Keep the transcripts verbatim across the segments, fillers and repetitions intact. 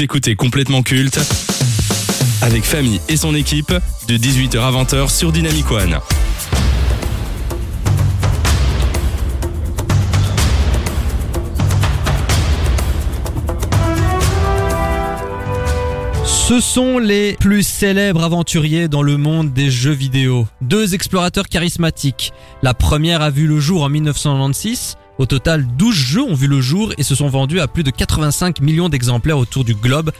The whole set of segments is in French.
Vous écoutez Complètement Culte avec Famille et son équipe de dix-huit heures à vingt heures sur Dynamic One. Ce sont les plus célèbres aventuriers dans le monde des jeux vidéo. Deux explorateurs charismatiques. La première a vu le jour en dix-neuf cent quatre-vingt-seize. Au total, douze jeux ont vu le jour et se sont vendus à plus de quatre-vingt-cinq millions d'exemplaires autour du globe.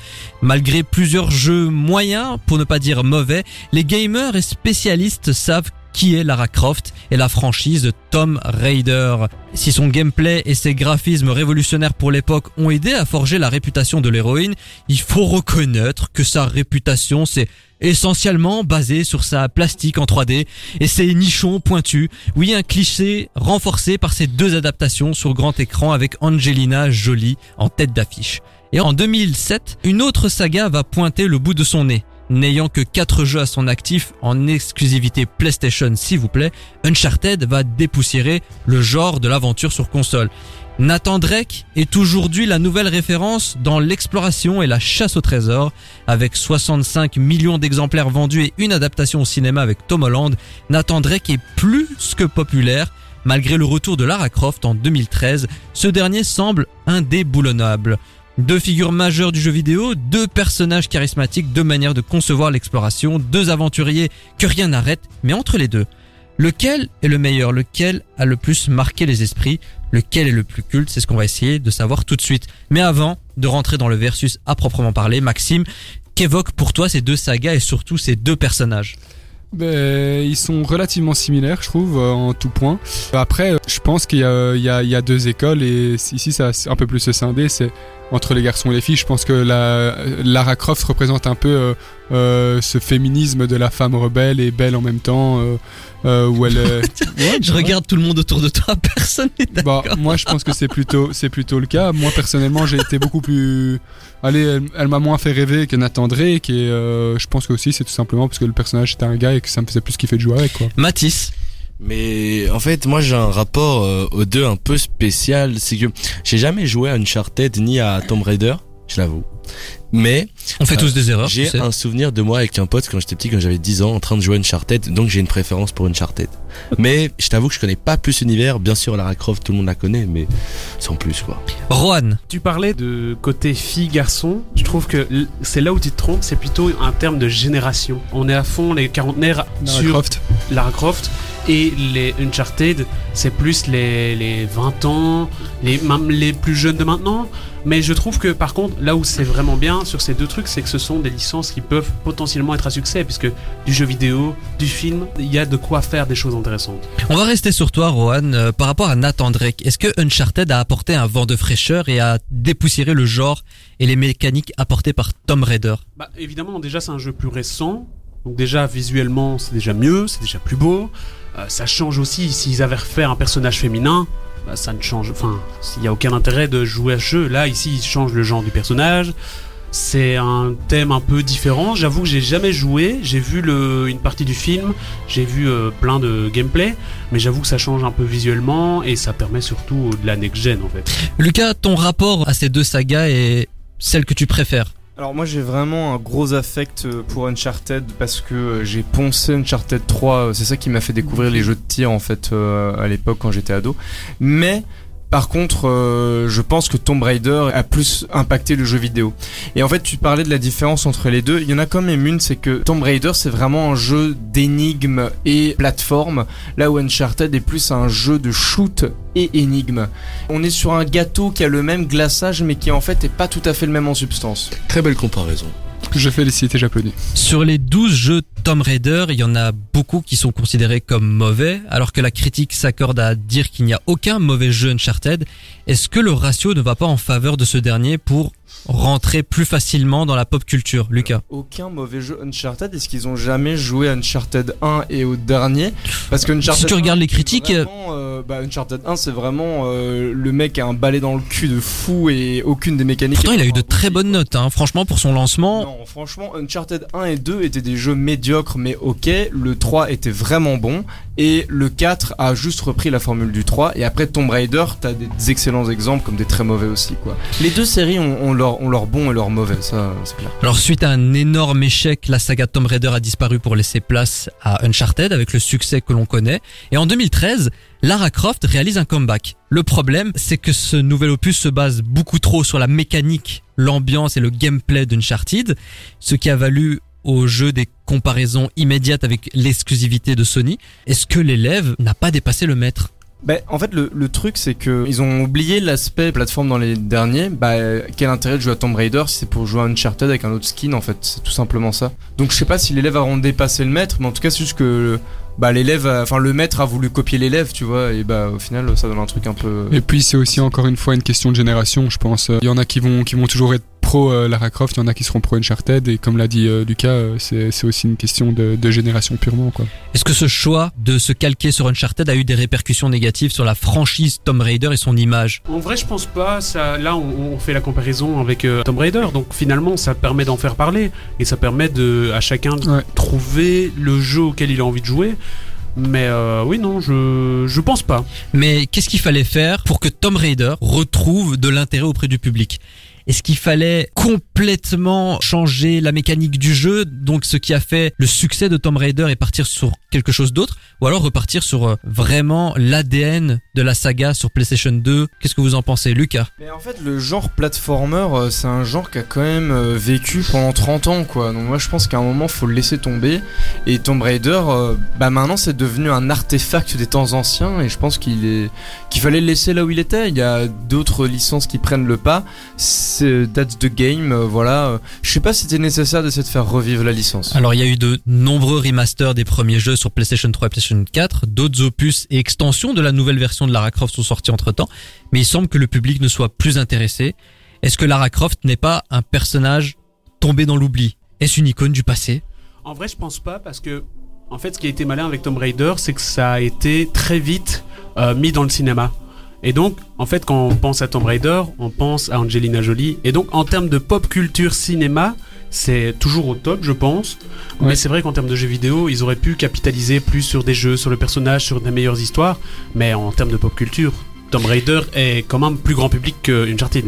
Malgré plusieurs jeux moyens, pour ne pas dire mauvais, les gamers et spécialistes savent qui est Lara Croft et la franchise Tomb Raider. Si son gameplay et ses graphismes révolutionnaires pour l'époque ont aidé à forger la réputation de l'héroïne, il faut reconnaître que sa réputation s'est essentiellement basée sur sa plastique en trois D et ses nichons pointus. Oui, un cliché renforcé par ses deux adaptations sur grand écran avec Angelina Jolie en tête d'affiche. Et en deux mille sept, une autre saga va pointer le bout de son nez. N'ayant que quatre jeux à son actif en exclusivité PlayStation, s'il vous plaît, Uncharted va dépoussiérer le genre de l'aventure sur console. Nathan Drake est aujourd'hui la nouvelle référence dans l'exploration et la chasse au trésor. Avec soixante-cinq millions d'exemplaires vendus et une adaptation au cinéma avec Tom Holland, Nathan Drake est plus que populaire. Malgré le retour de Lara Croft en deux mille treize, ce dernier semble indéboulonnable. Deux figures majeures du jeu vidéo, deux personnages charismatiques, deux manières de concevoir l'exploration, deux aventuriers que rien n'arrête, mais entre les deux, lequel est le meilleur, lequel a le plus marqué les esprits, lequel est le plus culte, c'est ce qu'on va essayer de savoir tout de suite. Mais avant de rentrer dans le versus à proprement parler, Maxime, qu'évoquent pour toi ces deux sagas et surtout ces deux personnages ? Ben, ils sont relativement similaires, je trouve, euh, en tout point. Après, euh, je pense qu'il y a, il y a, il y a deux écoles et ici, ça a un peu plus se scinder. C'est entre les garçons et les filles. Je pense que la, Lara Croft représente un peu euh, euh, ce féminisme de la femme rebelle et belle en même temps. Euh, euh, où elle. Euh, ouais, je regarde tout le monde autour de toi, personne n'est d'accord. Bah, moi, je pense que c'est plutôt, c'est plutôt le cas. Moi, personnellement, j'ai été beaucoup plus. Allez, elle, elle m'a moins fait rêver que Nathan Drake et euh, je pense que aussi c'est tout simplement parce que le personnage était un gars et que ça me faisait plus kiffer de jouer avec, quoi. Mathis. Mais en fait, moi j'ai un rapport euh, aux deux un peu spécial, c'est que j'ai jamais joué à Uncharted ni à Tomb Raider, je l'avoue. Mais on fait euh, tous des erreurs. J'ai tu sais. un souvenir de moi avec un pote quand j'étais petit, quand j'avais dix ans, en train de jouer à Uncharted, donc j'ai une préférence pour Uncharted. Mais je t'avoue que je connais pas plus l'univers. Bien sûr, Lara Croft, tout le monde la connaît, mais sans plus, quoi. Rohan, tu parlais de côté fille-garçon. Je trouve que c'est là où tu te trompes. C'est plutôt un terme de génération. On est à fond les quarantenaires Lara sur Croft. Lara Croft. Et les Uncharted, c'est plus les, les vingt ans, les, même les plus jeunes de maintenant. Mais je trouve que par contre, là où c'est vraiment bien sur ces deux trucs, c'est que ce sont des licences qui peuvent potentiellement être à succès, puisque du jeu vidéo, du film, il y a de quoi faire des choses intéressantes. On va rester sur toi, Rohan, euh, par rapport à Nathan Drake. Est-ce que Uncharted a apporté un vent de fraîcheur et a dépoussiéré le genre et les mécaniques apportées par Tomb Raider ? Bah, évidemment, déjà c'est un jeu plus récent, donc déjà visuellement c'est déjà mieux, c'est déjà plus beau. Euh, ça change aussi, s'ils avaient refait un personnage féminin, bah, ça ne change, enfin, il n'y a aucun intérêt de jouer à ce jeu. Là, ici, ils changent le genre du personnage. C'est un thème un peu différent. J'avoue que j'ai jamais joué. J'ai vu le, une partie du film, j'ai vu euh, plein de gameplay, mais j'avoue que ça change un peu visuellement et ça permet surtout de la next-gen, en fait. Lucas, ton rapport à ces deux sagas est celle que tu préfères ? Alors moi j'ai vraiment un gros affect pour Uncharted parce que j'ai poncé Uncharted trois, c'est ça qui m'a fait découvrir les jeux de tir en fait euh, à l'époque quand j'étais ado. Mais par contre euh, je pense que Tomb Raider a plus impacté le jeu vidéo. Et en fait tu parlais de la différence entre les deux, il y en a quand même une, c'est que Tomb Raider c'est vraiment un jeu d'énigmes et plateforme, là où Uncharted est plus un jeu de shoot et énigme. On est sur un gâteau qui a le même glaçage mais qui en fait est pas tout à fait le même en substance. Très belle comparaison. Je félicite et j'applaudis. Sur les douze jeux Tomb Raider, il y en a beaucoup qui sont considérés comme mauvais, alors que la critique s'accorde à dire qu'il n'y a aucun mauvais jeu Uncharted. Est-ce que le ratio ne va pas en faveur de ce dernier pour rentrer plus facilement dans la pop culture, Lucas ? Aucun mauvais jeu Uncharted. Est-ce qu'ils ont jamais joué à Uncharted un et au dernier ? Parce que Uncharted si tu regardes un, les critiques, vraiment, euh, bah Uncharted un c'est vraiment euh, le mec a un balai dans le cul de fou et aucune des mécaniques. Pourtant il a eu de très bonnes notes, hein. Franchement pour son lancement. Non. non, franchement, Uncharted un et deux étaient des jeux médiocres mais ok, le trois était vraiment bon et le quatre a juste repris la formule du trois, et après Tomb Raider, t'as des excellents exemples comme des très mauvais aussi quoi. Les deux séries ont, ont, leur, ont leur bon et leur mauvais, ça c'est clair. Alors suite à un énorme échec, la saga Tomb Raider a disparu pour laisser place à Uncharted avec le succès que l'on connaît, et en deux mille treize, Lara Croft réalise un comeback. Le problème, c'est que ce nouvel opus se base beaucoup trop sur la mécanique, l'ambiance et le gameplay d'Uncharted, ce qui a valu au jeu des comparaisons immédiates avec l'exclusivité de Sony. Est-ce que l'élève n'a pas dépassé le maître ? Bah, en fait, le, le truc, c'est que ils ont oublié l'aspect plateforme dans les derniers. Bah, quel intérêt de jouer à Tomb Raider si c'est pour jouer à Uncharted avec un autre skin, en fait. C'est tout simplement ça. Donc, je sais pas si l'élève auront dépassé le maître, mais en tout cas, c'est juste que, bah, l'élève, a, enfin, le maître a voulu copier l'élève, tu vois. Et bah, au final, ça donne un truc un peu. Et puis, c'est aussi encore une fois une question de génération, je pense. Il y en a qui vont, qui vont toujours être pro euh, Lara Croft, il y en a qui seront pro Uncharted, et comme l'a dit euh, Lucas, euh, c'est, c'est aussi une question de, de génération purement quoi. Est-ce que ce choix de se calquer sur Uncharted a eu des répercussions négatives sur la franchise Tomb Raider et son image ? En vrai je pense pas, ça, là on, on fait la comparaison avec euh, Tomb Raider, donc finalement ça permet d'en faire parler, et ça permet de, à chacun de ouais. trouver le jeu auquel il a envie de jouer. Mais euh, oui non je, je pense pas. Mais qu'est-ce qu'il fallait faire pour que Tomb Raider retrouve de l'intérêt auprès du public ? Est-ce qu'il fallait complètement changer la mécanique du jeu, donc ce qui a fait le succès de Tomb Raider, et partir sur quelque chose d'autre, ou alors repartir sur vraiment l'A D N de la saga sur PlayStation deux? Qu'est-ce que vous en pensez, Lucas ? Mais en fait, le genre platformer, c'est un genre qui a quand même vécu pendant trente ans, quoi. Donc moi, je pense qu'à un moment, faut le laisser tomber. Et Tomb Raider, bah maintenant, c'est devenu un artefact des temps anciens, et je pense qu'il est, qu'il fallait le laisser là où il était. Il y a d'autres licences qui prennent le pas. C'est That's the game, euh, voilà. Je sais pas si c'était nécessaire d'essayer de faire revivre la licence. Alors, il y a eu de nombreux remasters des premiers jeux sur PlayStation trois et PlayStation quatre. D'autres opus et extensions de la nouvelle version de Lara Croft sont sortis entre temps. Mais il semble que le public ne soit plus intéressé. Est-ce que Lara Croft n'est pas un personnage tombé dans l'oubli ? Est-ce une icône du passé ? En vrai, je pense pas, parce que, en fait, ce qui a été malin avec Tomb Raider, c'est que ça a été très vite euh, mis dans le cinéma. Et donc, en fait, quand on pense à Tomb Raider, on pense à Angelina Jolie. Et donc, en termes de pop culture cinéma, c'est toujours au top, je pense. Ouais. Mais c'est vrai qu'en termes de jeux vidéo, ils auraient pu capitaliser plus sur des jeux, sur le personnage, sur des meilleures histoires. Mais en termes de pop culture, Tomb Raider est quand même plus grand public qu'Uncharted.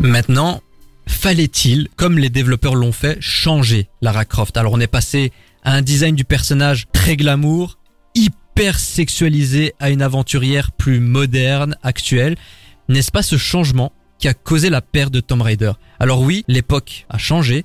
Maintenant, fallait-il, comme les développeurs l'ont fait, changer Lara Croft ? Alors, on est passé à un design du personnage très glamour, hyper sexualisée, à une aventurière plus moderne, actuelle. N'est-ce pas ce changement qui a causé la perte de Tomb Raider ? Alors oui, l'époque a changé,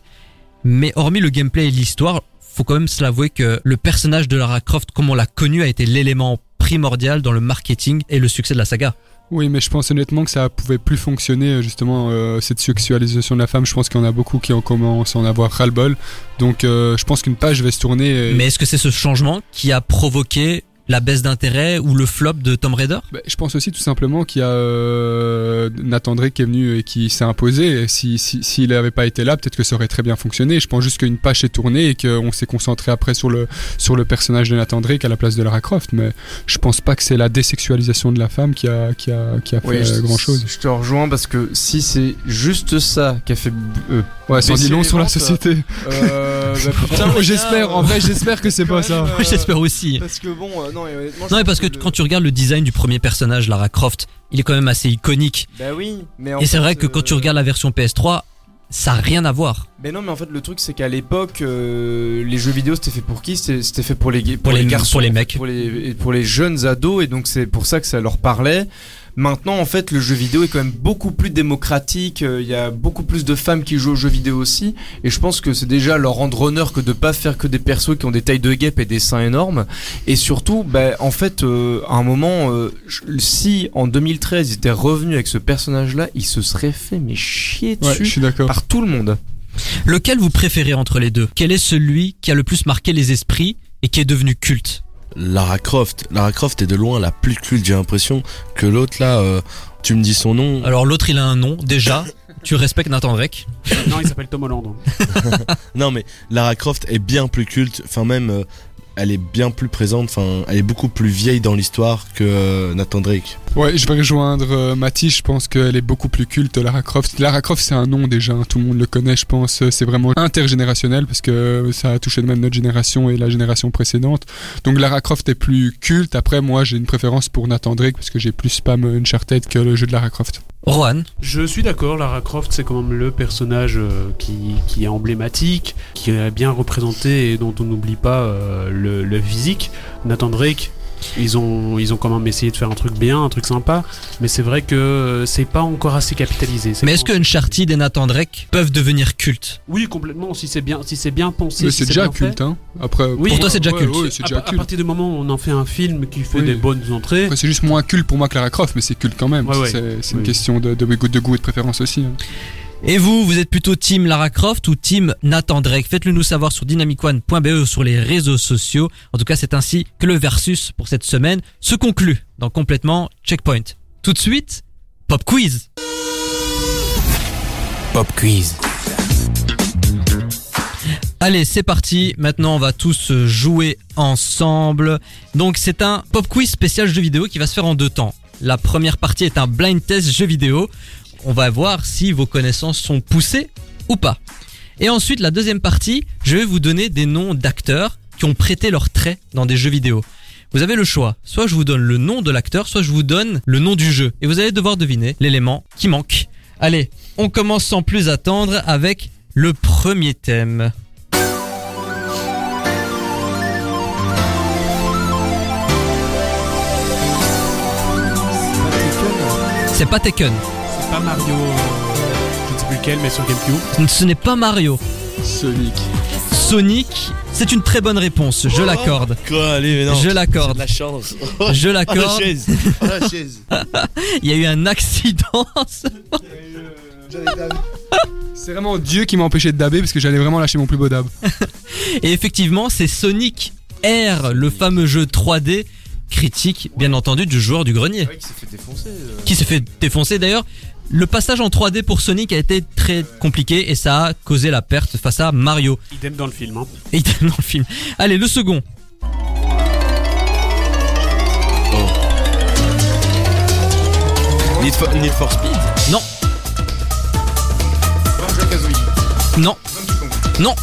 mais hormis le gameplay et l'histoire, faut quand même se l'avouer que le personnage de Lara Croft, comme on l'a connu, a été l'élément primordial dans le marketing et le succès de la saga. Oui, mais je pense honnêtement que ça pouvait plus fonctionner, justement, euh, cette sexualisation de la femme. Je pense qu'il y en a beaucoup qui en commencent à en avoir ras-le-bol. Donc euh, je pense qu'une page va se tourner. Et... Mais est-ce que c'est ce changement qui a provoqué la baisse d'intérêt ou le flop de Tomb Raider ? Bah, je pense aussi tout simplement qu'il y a euh, Nathan Drake qui est venu et qui s'est imposé. Et si, si, s'il n'avait pas été là, peut-être que ça aurait très bien fonctionné. Je pense juste qu'une page est tournée et qu'on s'est concentré après sur le, sur le personnage de Nathan Drake à la place de Lara Croft. Mais je pense pas que c'est la désexualisation de la femme qui a, qui a, qui a fait oui, grand-chose. Je te rejoins, parce que si c'est juste ça qui a fait... Euh, ouais, ça dit long sur la société. Euh, bah, putain, oh, j'espère, en vrai, j'espère que c'est pas ça. Euh, j'espère aussi. Parce que bon... Euh, Non, mais honnêtement, non, mais parce que, que le... quand tu regardes le design du premier personnage, Lara Croft, il est quand même assez iconique. Bah oui, mais en Et fait, c'est vrai que euh... quand tu regardes la version P S trois, ça n'a rien à voir. Mais non, mais en fait, le truc, c'est qu'à l'époque, euh, les jeux vidéo, c'était fait pour qui ? C'était, c'était fait pour les, pour pour les, les garçons, pour les mecs, pour les, pour les jeunes ados, et donc c'est pour ça que ça leur parlait. Maintenant, en fait, le jeu vidéo est quand même beaucoup plus démocratique. Il y a beaucoup plus de femmes qui jouent aux jeux vidéo aussi. Et je pense que c'est déjà leur rendre honneur que de pas faire que des persos qui ont des tailles de guêpe et des seins énormes. Et surtout, ben, bah, en fait, euh, à un moment, euh, si en deux mille treize, ils étaient revenus avec ce personnage-là, ils se seraient fait mais chier dessus, ouais, je suis d'accord, par tout le monde. Lequel vous préférez entre les deux ? Quel est celui qui a le plus marqué les esprits et qui est devenu culte ? Lara Croft, Lara Croft est de loin la plus culte, j'ai l'impression, que l'autre là, euh, tu me dis son nom. Alors l'autre il a un nom, déjà, tu respectes Nathan Drake. Non, il s'appelle Tom Holland. Non mais Lara Croft est bien plus culte, enfin même euh, elle est bien plus présente, enfin, elle est beaucoup plus vieille dans l'histoire que euh, Nathan Drake. Ouais, je vais rejoindre euh, Mathis, je pense qu'elle est beaucoup plus culte, Lara Croft. Lara Croft, c'est un nom déjà, hein, tout le monde le connaît, je pense, c'est vraiment intergénérationnel parce que ça a touché même notre génération et la génération précédente. Donc Lara Croft est plus culte, après moi j'ai une préférence pour Nathan Drake parce que j'ai plus spam Uncharted que le jeu de Lara Croft. Rohan. Je suis d'accord, Lara Croft c'est quand même le personnage euh, qui, qui est emblématique, qui est bien représenté et dont on n'oublie pas euh, le, le physique. Nathan Drake, ils ont, ils ont quand même essayé de faire un truc bien, un truc sympa, mais c'est vrai que c'est pas encore assez capitalisé. Mais est-ce que Uncharted et Nathan Drake peuvent devenir cultes ? Oui, complètement, si c'est bien, si c'est bien pensé. Mais si c'est, c'est déjà culte, fait. Hein. Après, oui, pour toi, c'est déjà ouais, culte. Ouais, c'est déjà à, culte. À partir du moment où on en fait un film qui fait oui. des bonnes entrées. Après, c'est juste moins culte pour moi que Lara Croft, mais c'est culte quand même. Ouais, c'est, ouais. c'est, c'est oui. une question de, de, de goût et de préférence aussi. Hein. Et vous, vous êtes plutôt team Lara Croft ou team Nathan Drake ? Faites-le nous savoir sur dynamicone point b e ou sur les réseaux sociaux. En tout cas, c'est ainsi que le Versus pour cette semaine se conclut dans Complètement Checkpoint. Tout de suite, Pop Quiz. Pop Quiz. Allez, c'est parti. Maintenant, on va tous jouer ensemble. Donc, c'est un Pop Quiz spécial jeu vidéo qui va se faire en deux temps. La première partie est un blind test jeu vidéo. On va voir si vos connaissances sont poussées ou pas. Et ensuite, la deuxième partie, je vais vous donner des noms d'acteurs qui ont prêté leurs traits dans des jeux vidéo. Vous avez le choix. Soit je vous donne le nom de l'acteur, soit je vous donne le nom du jeu. Et vous allez devoir deviner l'élément qui manque. Allez, on commence sans plus attendre avec le premier thème. C'est pas Tekken. Pas Mario, je ne sais plus lequel, mais sur GameCube. Ce n'est pas Mario. Sonic. Sonic, c'est une très bonne réponse, je oh, l'accorde. Quoi, allez, mais non. Je l'accorde. C'est de la chance. Oh, je l'accorde. Oh, la chaise. Oh, la chaise. Il y a eu un accident. J'avais dabé. C'est vraiment Dieu qui m'a empêché de dabber parce que j'allais vraiment lâcher mon plus beau dab. Et effectivement, c'est Sonic R, le fameux jeu trois D. Critique, bien ouais. entendu, du joueur du grenier. Ouais, qui s'est fait défoncer. Euh... Qui s'est fait défoncer d'ailleurs. Le passage en trois D pour Sonic a été très compliqué et ça a causé la perte face à Mario. Idem dans le film. Hein. Idem dans le film. Allez, le second. Oh. Need, for, Need for Speed ? Non. Non. Non.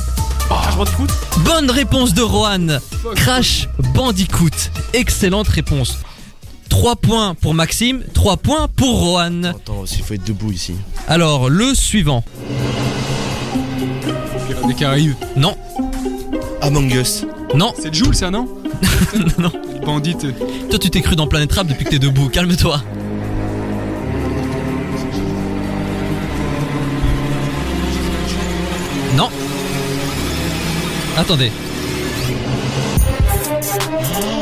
Oh. Crash Bandicoot ? Bonne réponse de Rohan. Crash Bandicoot. Excellente réponse. trois points pour Maxime, trois points pour Rohan. Attends, il faut être debout ici. Alors, le suivant. Pirates des Caraïbes. Non. Among Us. Non. C'est Jules, ça, non? Non. Bandit. Toi, tu t'es cru dans Planet Rap depuis que t'es debout. Calme-toi. Non. Attendez.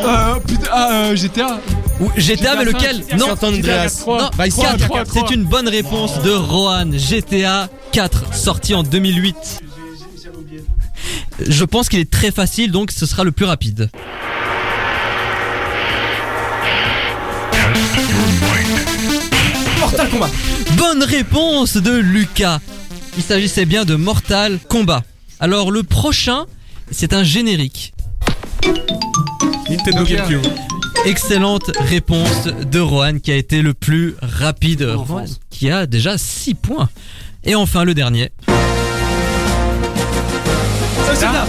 Euh, putain, euh, G T A. Ou G T A, G T A mais lequel ? cinq, non, San Andreas. trois, non, Vice quatre, quatre, c'est une bonne réponse oh. de Rohan. G T A quatre, sorti en deux mille huit. J'ai, j'ai, j'ai oublié. Je pense qu'il est très facile, donc ce sera le plus rapide. Mortal Kombat. Bonne réponse de Lucas. Il s'agissait bien de Mortal Kombat. Alors le prochain, c'est un générique. Nintendo GameCube. Excellente réponse de Rohan qui a été le plus rapide. En Rohan France. Qui a déjà six points. Et enfin le dernier. Ça, c'est là.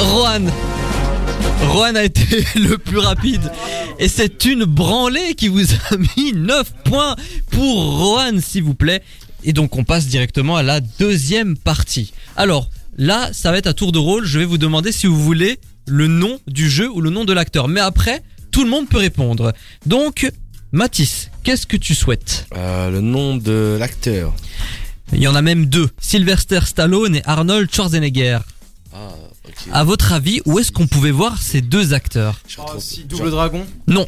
Rohan. Rohan a été le plus rapide. Et c'est une branlée qui vous a mis neuf points pour Rohan, s'il vous plaît. Et donc on passe directement à la deuxième partie. Alors là, ça va être à tour de rôle. Je vais vous demander si vous voulez le nom du jeu ou le nom de l'acteur. Mais après, tout le monde peut répondre. Donc, Mathis, qu'est-ce que tu souhaites ? euh, Le nom de l'acteur. Il y en a même deux. Sylvester Stallone et Arnold Schwarzenegger. Ah, ok. À votre avis, où est-ce qu'on pouvait voir ces deux acteurs ? Oh, si, Double Genre... Dragon ? Non.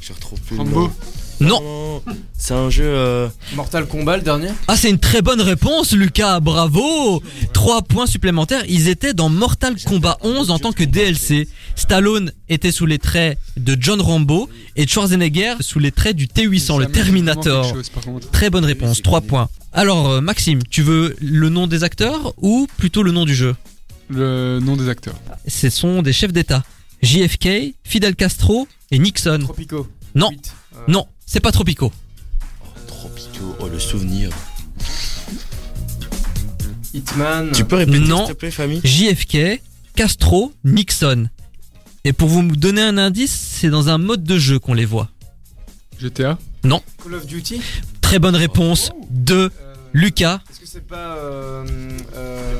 Je retrouve plus le nom. Non. C'est un jeu euh... Mortal Kombat, le dernier. Ah, c'est une très bonne réponse, Lucas. Bravo. Trois points supplémentaires. Ils étaient dans Mortal Kombat onze en tant que D L C. Stallone était sous les traits de John Rambo et Schwarzenegger sous les traits du T huit cents, le Terminator. Très bonne réponse. Trois points. Alors Maxime, tu veux le nom des acteurs ou plutôt le nom du jeu ? le nom des acteurs. Ce sont des chefs d'État. J F K, Fidel Castro et Nixon. Tropico. Non, huit, euh... non, c'est pas Tropico. Oh, Tropico, oh le souvenir. Hitman. Tu peux répéter non. s'il te plaît, famille ? J F K, Castro, Nixon. Et pour vous donner un indice, c'est dans un mode de jeu qu'on les voit. G T A ? Non. Call of Duty ? Très bonne réponse oh. de euh, Lucas. Est-ce que c'est pas euh, euh,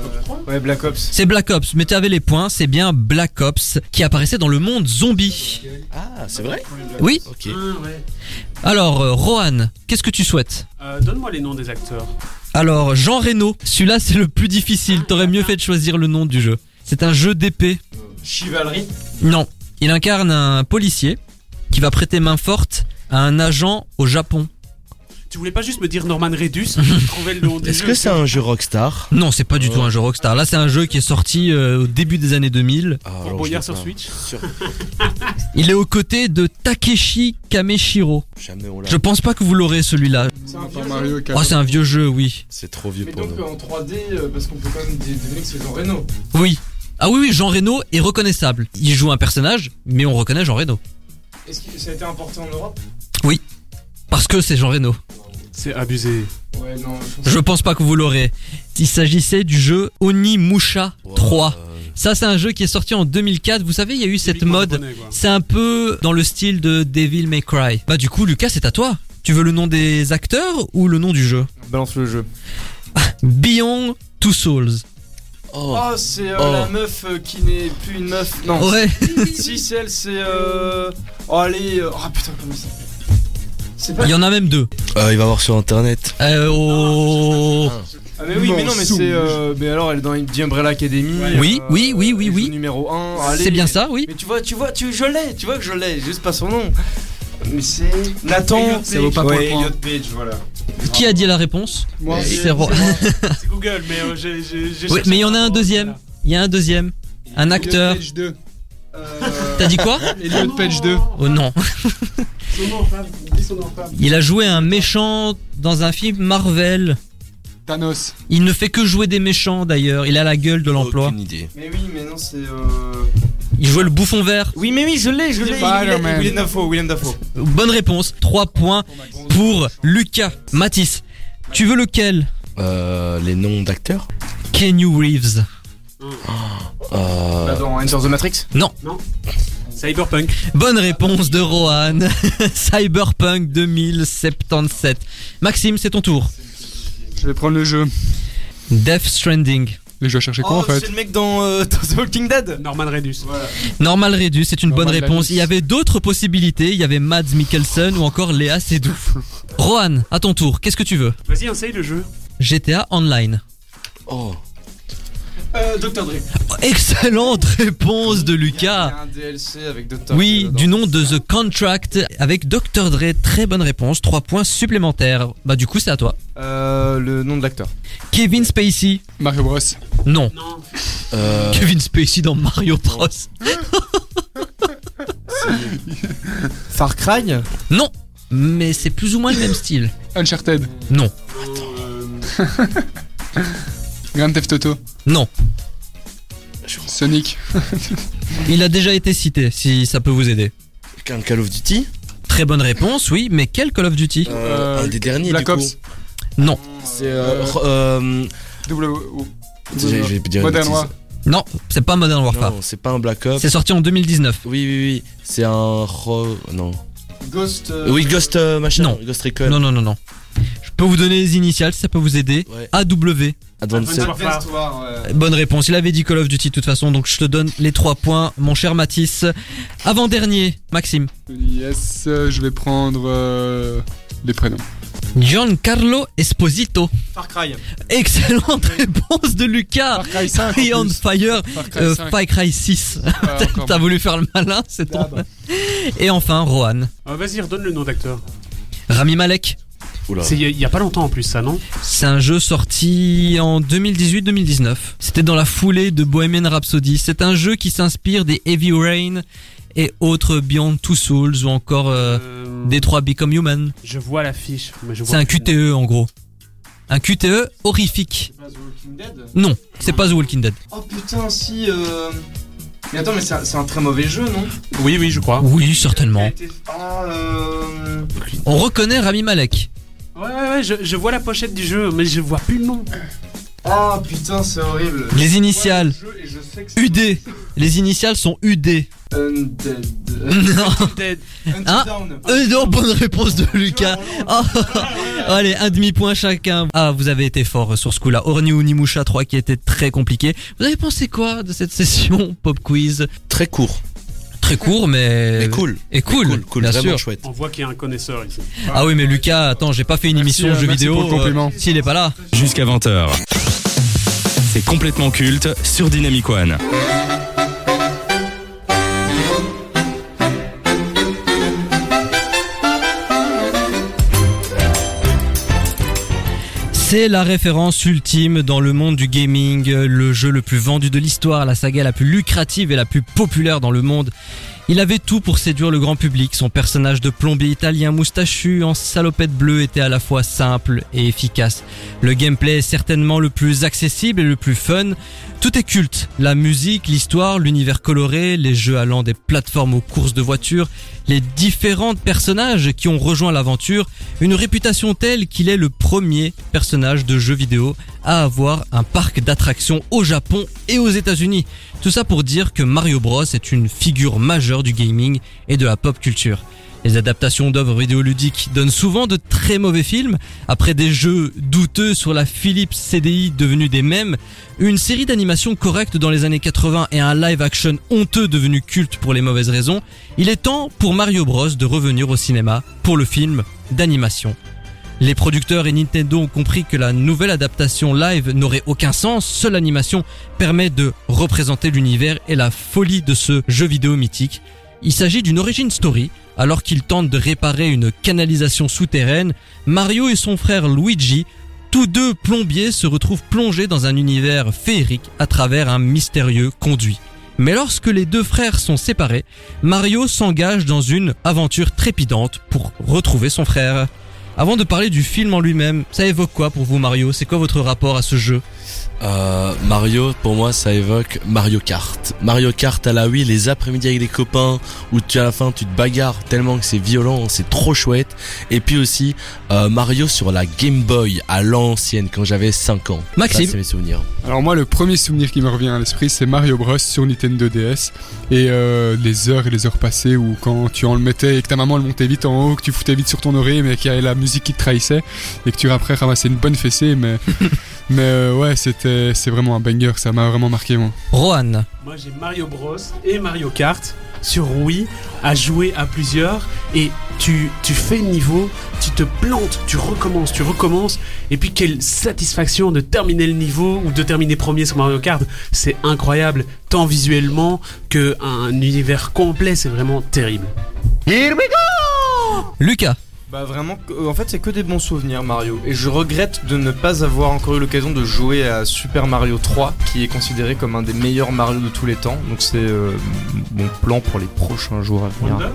ouais, Black Ops ? C'est Black Ops, mais tu avais les points, c'est bien Black Ops qui apparaissait dans le monde zombie. Ah, c'est vrai ? Oui. Okay. Ah, ouais. Alors, euh, Rohan, qu'est-ce que tu souhaites ? euh, Donne-moi les noms des acteurs. Alors, Jean Reno, celui-là c'est le plus difficile, t'aurais mieux fait de choisir le nom du jeu. C'est un jeu d'épée. Chivalry ? Non, il incarne un policier qui va prêter main forte à un agent au Japon. Tu voulais pas juste me dire Norman Reedus trouvais le nom. Est-ce que c'est un jeu Rockstar ? Non, c'est pas du euh... tout un jeu Rockstar. Là, c'est un jeu qui est sorti euh, au début des années deux mille. Ah, Fort Boyard sur Switch. Il est aux côtés de Takeshi Kameshiro. Je pense pas que vous l'aurez celui-là. C'est un vieux Mario jeu. Oh, c'est un vieux jeu, oui. C'est trop vieux mais pour nous. Mais donc en trois D, euh, parce qu'on peut quand même deviner que c'est Jean Reno. Oui. Ah oui, oui, Jean Reno est reconnaissable. Il joue un personnage, mais on reconnaît Jean Reno. Est-ce que ça a été importé en Europe ? Oui, parce que c'est Jean Reno. C'est abusé. Ouais, non, je, pense que... je pense pas que vous l'aurez. Il s'agissait du jeu Onimusha wow. trois. Ça, c'est un jeu qui est sorti en deux mille quatre. Vous savez, il y a eu cette mode. Japonais, c'est un peu dans le style de Devil May Cry. Bah, du coup, Lucas, c'est à toi. Tu veux le nom des acteurs ou le nom du jeu ? Balance le jeu. Beyond Two Souls. Oh, oh c'est euh, oh. la meuf euh, qui n'est plus une meuf. Non. Ouais. Si, celle, c'est. Euh... Oh, allez. Euh... Oh putain, comment ça ? C'est pas... Il y en a même deux. Euh, il va voir sur internet. Euh, oh. Ah mais oui, non, mais non, mais sous. c'est. Euh, mais alors, elle est dans The Umbrella Academy. Oui, euh, oui, oui, oui, oui. Numéro un. Allez, c'est bien mais, ça, oui. Mais tu vois, tu vois, tu je l'ai, tu vois que je l'ai, juste pas son nom. Mais c'est Nathan. Ça vaut pas pour le point. Page, voilà. Qui a dit la réponse ? Moi. C'est, c'est, ro- c'est, c'est Google, mais euh, j'ai, j'ai, j'ai oui, mais il y en a un deuxième. Il y a un deuxième. Un acteur. Page deux. T'as dit quoi ? Elliot Page deux. Oh non. Il a joué un méchant dans un film Marvel. Thanos. Il ne fait que jouer des méchants d'ailleurs. Il a la gueule de l'emploi. Aucune idée. Mais oui, mais non, c'est. Euh... Il jouait le bouffon vert. Oui, mais oui, je l'ai, je l'ai. William Dafoe, William Dafoe. Bonne réponse. trois points pour Lucas. Mathis, tu veux lequel ? Euh, les noms d'acteurs ? Keanu Reeves. Oh. Euh... Dans Enter the Matrix ? Non. Non. Cyberpunk. Bonne réponse de Rohan. Cyberpunk deux mille soixante-dix-sept. Maxime, c'est ton tour. Je vais prendre le jeu. Death Stranding. Mais je vais chercher quoi oh, en fait ? C'est le mec dans, euh, dans The Walking Dead. Norman Reedus. Voilà. Norman Reedus, c'est une Norman bonne réponse. Lannis. Il y avait d'autres possibilités. Il y avait Mads Mikkelsen ou encore Léa Seydoux. Rohan, à ton tour, qu'est-ce que tu veux ? Vas-y, essaye le jeu. G T A Online. Oh. Euh, docteur Dre. Excellente réponse de Lucas. Il y a un D L C avec docteur Dre. Oui, du nom de The Contract avec docteur Dre. Très bonne réponse. trois points supplémentaires. Bah, du coup, c'est à toi. Euh, le nom de l'acteur. Kevin Spacey. Mario Bros. Non. non. Euh... Kevin Spacey dans Mario Bros. Far Cry ? Non. Mais c'est plus ou moins le même style. Uncharted ? Non. Attends. Grand Theft Auto ? Non. Sonic. Il a déjà été cité, si ça peut vous aider. Un Call of Duty ? Très bonne réponse, oui, mais quel Call of Duty ? euh, Un des derniers, Black du Ops. Coup. Non. C'est... Euh, euh, w... Déjà, je vais dire Modern Warfare. Non, c'est pas Modern Warfare. Non, c'est pas un Black Ops. C'est sorti en deux mille dix-neuf. Oui, oui, oui. C'est un... Non. Ghost... Euh... Oui, Ghost euh, machin. Non. Ghost Recon. Non, non, non, non. Je peux vous donner les initiales, si ça peut vous aider. Ouais. A W. Advanced Warfare. Bonne réponse. Il avait dit Call of Duty de toute façon, donc je te donne les trois points, mon cher Mathis. Avant-dernier, Maxime. Yes, je vais prendre euh, les prénoms. Giancarlo Esposito. Far Cry. Excellente oui. réponse de Lucas. Far Cry cinq. Free on Fire. Far Cry, euh, Far Cry six. Ah, t'as t'as voulu faire le malin, c'est ton. Et enfin, Rohan. Ah, vas-y, redonne le nom d'acteur. Rami Malek. Il n'y a, a pas longtemps en plus ça, non ? C'est un jeu sorti en deux mille dix-huit deux mille dix-neuf. C'était dans la foulée de Bohemian Rhapsody. C'est un jeu qui s'inspire des Heavy Rain et autres Beyond Two Souls ou encore euh, euh... Detroit Become Human. Je vois l'affiche. Mais je vois c'est un Q T E en gros. Un Q T E horrifique. Walking Dead ? Non, c'est pas The Walking Dead. Oh putain, si... Euh... Mais attends, mais c'est un, c'est un très mauvais jeu, non ? Oui, oui, je crois. Oui, certainement. Été... Ah, euh... On reconnaît Rami Malek. Ouais, ouais, ouais, je, je vois la pochette du jeu, mais je vois plus le nom. Ah putain, c'est horrible. Les initiales. Je et je sais que c'est U D. Vrai. Les initiales sont U D. Undead. Non. Undead. Hein euh, non, bonne réponse de Lucas. Oh. Allez, un demi-point chacun. Ah, vous avez été fort sur ce coup-là. Orni ou Nimusha trois qui était très compliqué. Vous avez pensé quoi de cette session Pop Quiz ? Très court. Très court, mais. Et cool. Et cool, cool, cool bien sûr. Chouette. On voit qu'il y a un connaisseur ici. Ah, ah oui, mais Lucas, attends, j'ai pas fait une merci, émission euh, jeux vidéo. Pour le compliment. Euh, S'il est pas là. Jusqu'à vingt heures. C'est complètement culte sur Dynamic One. C'est la référence ultime dans le monde du gaming, le jeu le plus vendu de l'histoire, la saga la plus lucrative et la plus populaire dans le monde. Il avait tout pour séduire le grand public, son personnage de plombier italien moustachu en salopette bleue était à la fois simple et efficace. Le gameplay est certainement le plus accessible et le plus fun. Tout est culte, la musique, l'histoire, l'univers coloré, les jeux allant des plateformes aux courses de voitures, les différents personnages qui ont rejoint l'aventure, une réputation telle qu'il est le premier personnage de jeu vidéo à avoir un parc d'attractions au Japon et aux États-Unis. Tout ça pour dire que Mario Bros est une figure majeure du gaming et de la pop culture. Les adaptations d'œuvres vidéoludiques donnent souvent de très mauvais films. Après des jeux douteux sur la Philips C D I devenus des mèmes, une série d'animations correctes dans les années quatre-vingts et un live action honteux devenu culte pour les mauvaises raisons, il est temps pour Mario Bros de revenir au cinéma pour le film d'animation. Les producteurs et Nintendo ont compris que la nouvelle adaptation live n'aurait aucun sens, seule l'animation permet de représenter l'univers et la folie de ce jeu vidéo mythique. Il s'agit d'une origin story. Alors qu'ils tentent de réparer une canalisation souterraine, Mario et son frère Luigi, tous deux plombiers, se retrouvent plongés dans un univers féerique à travers un mystérieux conduit. Mais lorsque les deux frères sont séparés, Mario s'engage dans une aventure trépidante pour retrouver son frère. Avant de parler du film en lui-même, ça évoque quoi pour vous, Mario ? C'est quoi votre rapport à ce jeu ? Euh, Mario, pour moi, ça évoque Mario Kart. Mario Kart à la Wii, les après-midi avec des copains, où tu, à la fin, tu te bagarres tellement que c'est violent, c'est trop chouette. Et puis aussi, euh, Mario sur la Game Boy à l'ancienne, quand j'avais cinq ans. Maxime. Ça, c'est mes souvenirs. Alors moi, le premier souvenir qui me revient à l'esprit, c'est Mario Bros sur Nintendo D S. Et euh, les heures et les heures passées où quand tu en le mettais et que ta maman le montait vite en haut, que tu foutais vite sur ton oreille, mais qu'il y avait la musique qui te trahissait et que tu après ramassais une bonne fessée, mais mais euh, ouais, c'était c'est vraiment un banger, ça m'a vraiment marqué. Moi, Rohan, moi j'ai Mario Bros et Mario Kart sur Wii à jouer à plusieurs, et tu tu fais le niveau, tu te plantes, tu recommences, tu recommences, et puis quelle satisfaction de terminer le niveau ou de terminer premier sur Mario Kart, c'est incroyable, tant visuellement que un univers complet, c'est vraiment terrible. Here we go. Lucas. Bah vraiment, en fait c'est que des bons souvenirs Mario, et je regrette de ne pas avoir encore eu l'occasion de jouer à Super Mario trois, qui est considéré comme un des meilleurs Mario de tous les temps, donc c'est euh, mon plan pour les prochains jours à venir. Ouais.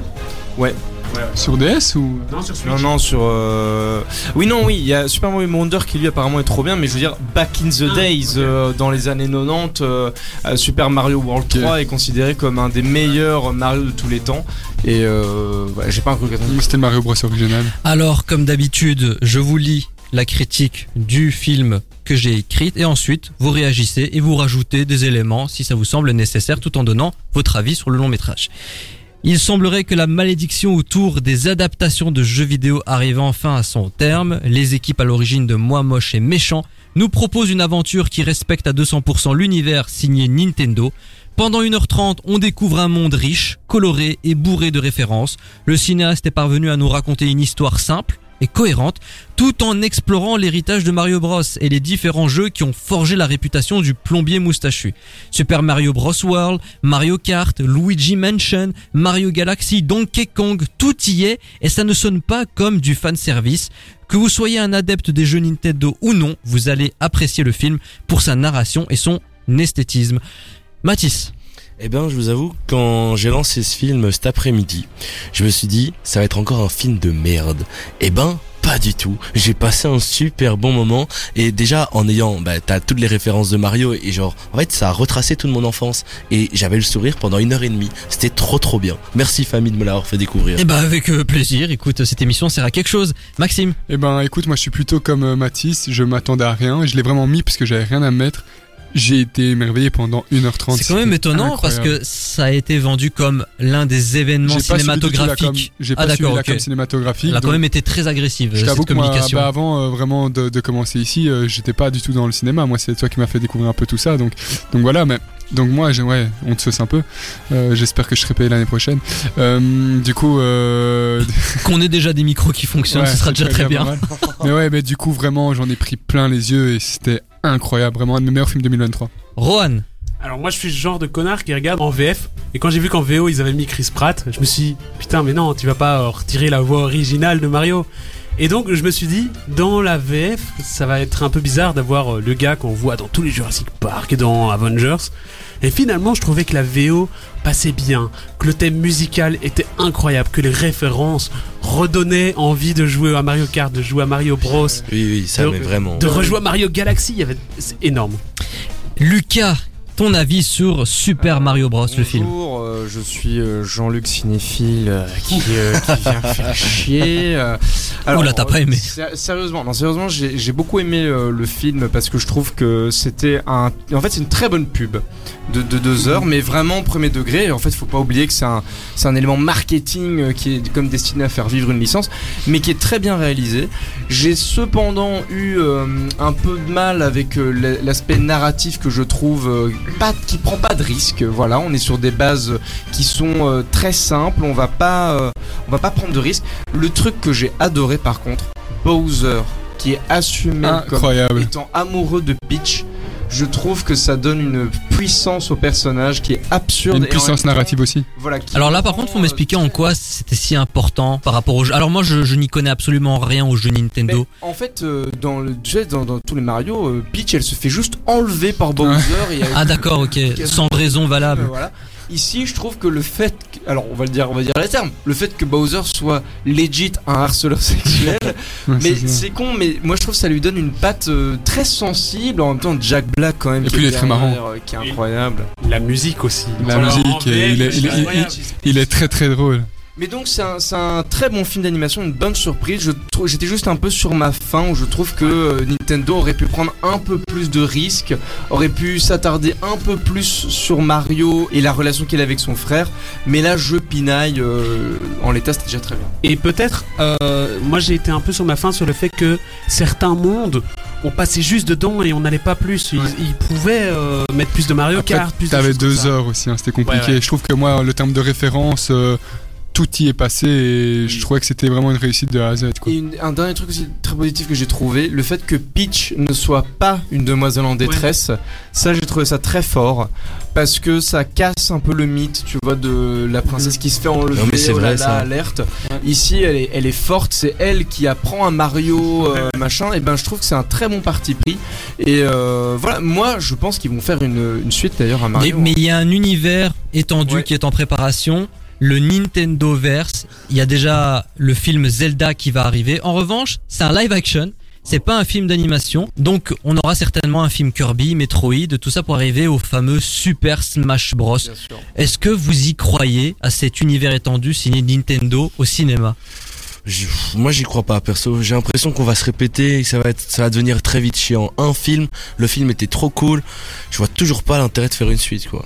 Ouais, ouais. Sur D S ou non, sur Switch. Non non sur euh... oui non oui il y a Super Mario Wonder qui lui apparemment est trop bien, mais je veux dire back in the ah, days okay. euh, dans les années quatre-vingt-dix euh, Super Mario World okay. trois est considéré comme un des meilleurs Mario de tous les temps, et euh, ouais, j'ai pas un truc à dire. C'était le Mario Bros original. Alors comme d'habitude, je vous lis la critique du film que j'ai écrite, et ensuite vous réagissez et vous rajoutez des éléments si ça vous semble nécessaire, tout en donnant votre avis sur le long métrage. Il semblerait que la malédiction autour des adaptations de jeux vidéo arrive enfin à son terme. Les équipes à l'origine de Moi Moche et Méchant nous proposent une aventure qui respecte à deux cents pour cent l'univers signé Nintendo. Pendant une heure trente, on découvre un monde riche, coloré et bourré de références. Le cinéaste est parvenu à nous raconter une histoire simple et cohérente, tout en explorant l'héritage de Mario Bros et les différents jeux qui ont forgé la réputation du plombier moustachu. Super Mario Bros World, Mario Kart, Luigi Mansion, Mario Galaxy, Donkey Kong, tout y est, et ça ne sonne pas comme du fanservice. Que vous soyez un adepte des jeux Nintendo ou non, vous allez apprécier le film pour sa narration et son esthétisme. Mathis. Eh bien, je vous avoue, quand j'ai lancé ce film cet après-midi, je me suis dit, ça va être encore un film de merde. Eh ben, Pas du tout, j'ai passé un super bon moment et déjà en ayant, bah t'as toutes les références de Mario et genre en fait ça a retracé toute mon enfance et j'avais le sourire pendant une heure et demie, c'était trop trop bien. Merci famille de me l'avoir fait découvrir. Et bah avec euh, plaisir, écoute cette émission sert à quelque chose. Maxime? Et ben bah, écoute moi je suis plutôt comme euh, Mathis, je m'attendais à rien, je l'ai vraiment mis parce que j'avais rien à mettre. J'ai été émerveillé pendant une heure trente. C'est quand même étonnant incroyable. Parce que ça a été vendu comme l'un des événements j'ai cinématographiques. J'ai pas ah, suivi la okay. com cinématographique. Elle a quand même été très agressive je cette communication. Moi, bah avant euh, vraiment de, de commencer ici, euh, j'étais pas du tout dans le cinéma. Moi, c'est toi qui m'as fait découvrir un peu tout ça. Donc, donc voilà. Mais donc moi, j'ai, ouais, on te sauce un peu. Euh, j'espère que je serai payé l'année prochaine. Euh, du coup, euh... qu'on ait déjà des micros qui fonctionnent, ouais, ce sera déjà très bien. bien. mais ouais, mais du coup, vraiment, j'en ai pris plein les yeux et c'était incroyable, vraiment un de mes meilleurs films deux mille vingt-trois. Rohan. Alors moi je suis le genre de connard qui regarde en V F et quand j'ai vu qu'en V O ils avaient mis Chris Pratt, je me suis dit putain mais non tu vas pas retirer la voix originale de Mario. Et donc je me suis dit dans la V F ça va être un peu bizarre d'avoir le gars qu'on voit dans tous les Jurassic Park et dans Avengers. Et finalement je trouvais que la V O passait bien, que le thème musical était incroyable, que les références redonnaient envie de jouer à Mario Kart, de jouer à Mario Bros. Oui oui ça de, mais vraiment. De rejouer à Mario Galaxy, il y avait, c'est énorme. Lucas, ton avis sur Super Mario Bros, bonjour, le film? Bonjour, euh, je suis euh, Jean-Luc cinéphile euh, qui, euh, qui vient faire chier. Euh, alors, Oula, t'as pas aimé? Sérieusement, non, sérieusement, j'ai, j'ai beaucoup aimé euh, le film parce que je trouve que c'était un. En fait, c'est une très bonne pub de, de deux heures, mais vraiment premier degré. En fait, faut pas oublier que c'est un, c'est un élément marketing qui est comme destiné à faire vivre une licence, mais qui est très bien réalisé. J'ai cependant eu euh, un peu de mal avec euh, l'aspect narratif que je trouve. Euh, Pas, qui prend pas de risque, voilà, on est sur des bases qui sont euh, très simples, on va pas, euh, on va pas prendre de risque. Le truc que j'ai adoré par contre, Bowser, qui est assumé incroyable. Comme étant amoureux de Peach, je trouve que ça donne une puissance au personnage qui est absurde. Une puissance narrative aussi. Voilà. Alors là par contre faut m'expliquer en quoi c'était si important par rapport au jeu. Alors moi je, je n'y connais absolument rien au jeu Nintendo. Mais en fait dans le jeu, dans, dans tous les Mario, Peach elle se fait juste enlever par Bowser. et ah d'accord ok, sans raison valable. Voilà. Ici, je trouve que le fait, que, alors on va le dire, on va dire les termes, le fait que Bowser soit legit un harceleur sexuel, ouais, mais c'est, c'est con, mais moi je trouve que ça lui donne une patte euh, très sensible. En même temps, Jack Black quand même, et qui puis est, il est très marrant, euh, qui est incroyable. Et la musique aussi. La alors, musique, V F, il, est, il, est, il, est, il est très très drôle. Mais donc c'est un, c'est un très bon film d'animation, une bonne surprise. Je trou- j'étais juste un peu sur ma faim où je trouve que euh, Nintendo aurait pu prendre un peu plus de risques, aurait pu s'attarder un peu plus sur Mario et la relation qu'il a avec son frère. Mais là je pinaille, euh, en l'état c'était déjà très bien. Et peut-être, euh, moi j'ai été un peu sur ma faim sur le fait que certains mondes on passait juste dedans et on n'allait pas plus. Ils, ouais. ils pouvaient euh, mettre plus de Mario Kart. Après, plus t'avais de deux heures aussi, hein, c'était compliqué. Ouais, ouais. Je trouve que moi le terme de référence... Euh, tout y est passé et je trouvais que c'était vraiment une réussite de A à Z quoi. Et une, un dernier truc aussi très positif que j'ai trouvé, le fait que Peach ne soit pas une demoiselle en détresse, ouais. Ça j'ai trouvé ça très fort parce que ça casse un peu le mythe tu vois de la princesse qui se fait enlever, non mais c'est oh vrai, là, ça. Alerte. Ouais. Ici elle est, elle est forte, c'est elle qui apprend à Mario euh, machin et ben je trouve que c'est un très bon parti pris et euh, voilà moi je pense qu'ils vont faire une, une suite d'ailleurs à Mario. Mais il hein. y a un univers étendu ouais. qui est en préparation. Le Nintendoverse, il y a déjà le film Zelda qui va arriver. En revanche, c'est un live action, c'est pas un film d'animation. Donc on aura certainement un film Kirby, Metroid, tout ça pour arriver au fameux Super Smash Bros. Est-ce que vous y croyez à cet univers étendu signé Nintendo au cinéma ? Moi j'y crois pas perso, j'ai l'impression qu'on va se répéter et que ça va être, ça va devenir très vite chiant. Un film, le film était trop cool, je vois toujours pas l'intérêt de faire une suite quoi.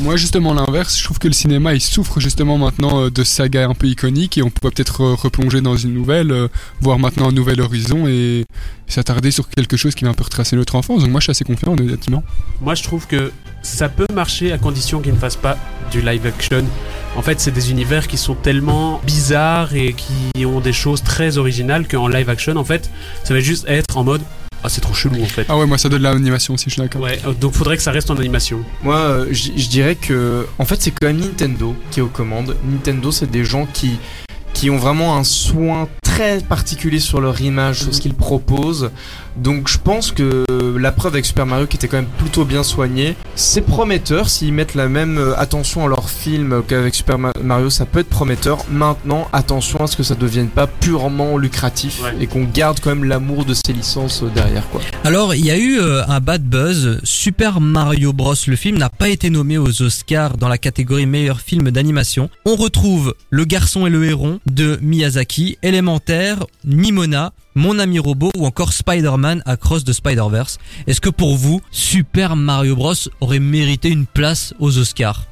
Moi justement l'inverse, je trouve que le cinéma il souffre justement maintenant de sagas un peu iconiques et on pourrait peut-être replonger dans une nouvelle, euh, voir maintenant un nouvel horizon et s'attarder sur quelque chose qui va un peu retracer notre enfance, donc moi je suis assez confiant honnêtement. Moi je trouve que ça peut marcher à condition qu'ils ne fassent pas du live action, en fait c'est des univers qui sont tellement bizarres et qui ont des choses très originales qu'en live action en fait ça va juste être en mode ah c'est trop chelou en fait. Ah ouais moi ça donne l'animation aussi je suis d'accord. Ouais donc faudrait que ça reste en animation. Moi je dirais que en fait c'est quand même Nintendo qui est aux commandes. Nintendo c'est des gens qui qui ont vraiment un soin très particulier sur leur image, sur ce qu'ils proposent. Donc je pense que la preuve avec Super Mario, qui était quand même plutôt bien soignée, c'est prometteur. S'ils mettent la même attention à leur film qu'avec Super Mario, ça peut être prometteur. Maintenant, attention à ce que ça ne devienne pas purement lucratif, ouais, et qu'on garde quand même l'amour de ces licences derrière, quoi. Alors, il y a eu euh, un bad buzz. Super Mario Bros, le film, n'a pas été nommé aux Oscars dans la catégorie meilleur film d'animation. On retrouve Le Garçon et le Héron de Miyazaki, Élémentaire, Nimona, Mon Ami Robot ou encore Spider-Man Across the Spider-Verse. Est-ce que pour vous, Super Mario Bros aurait mérité une place aux Oscars ?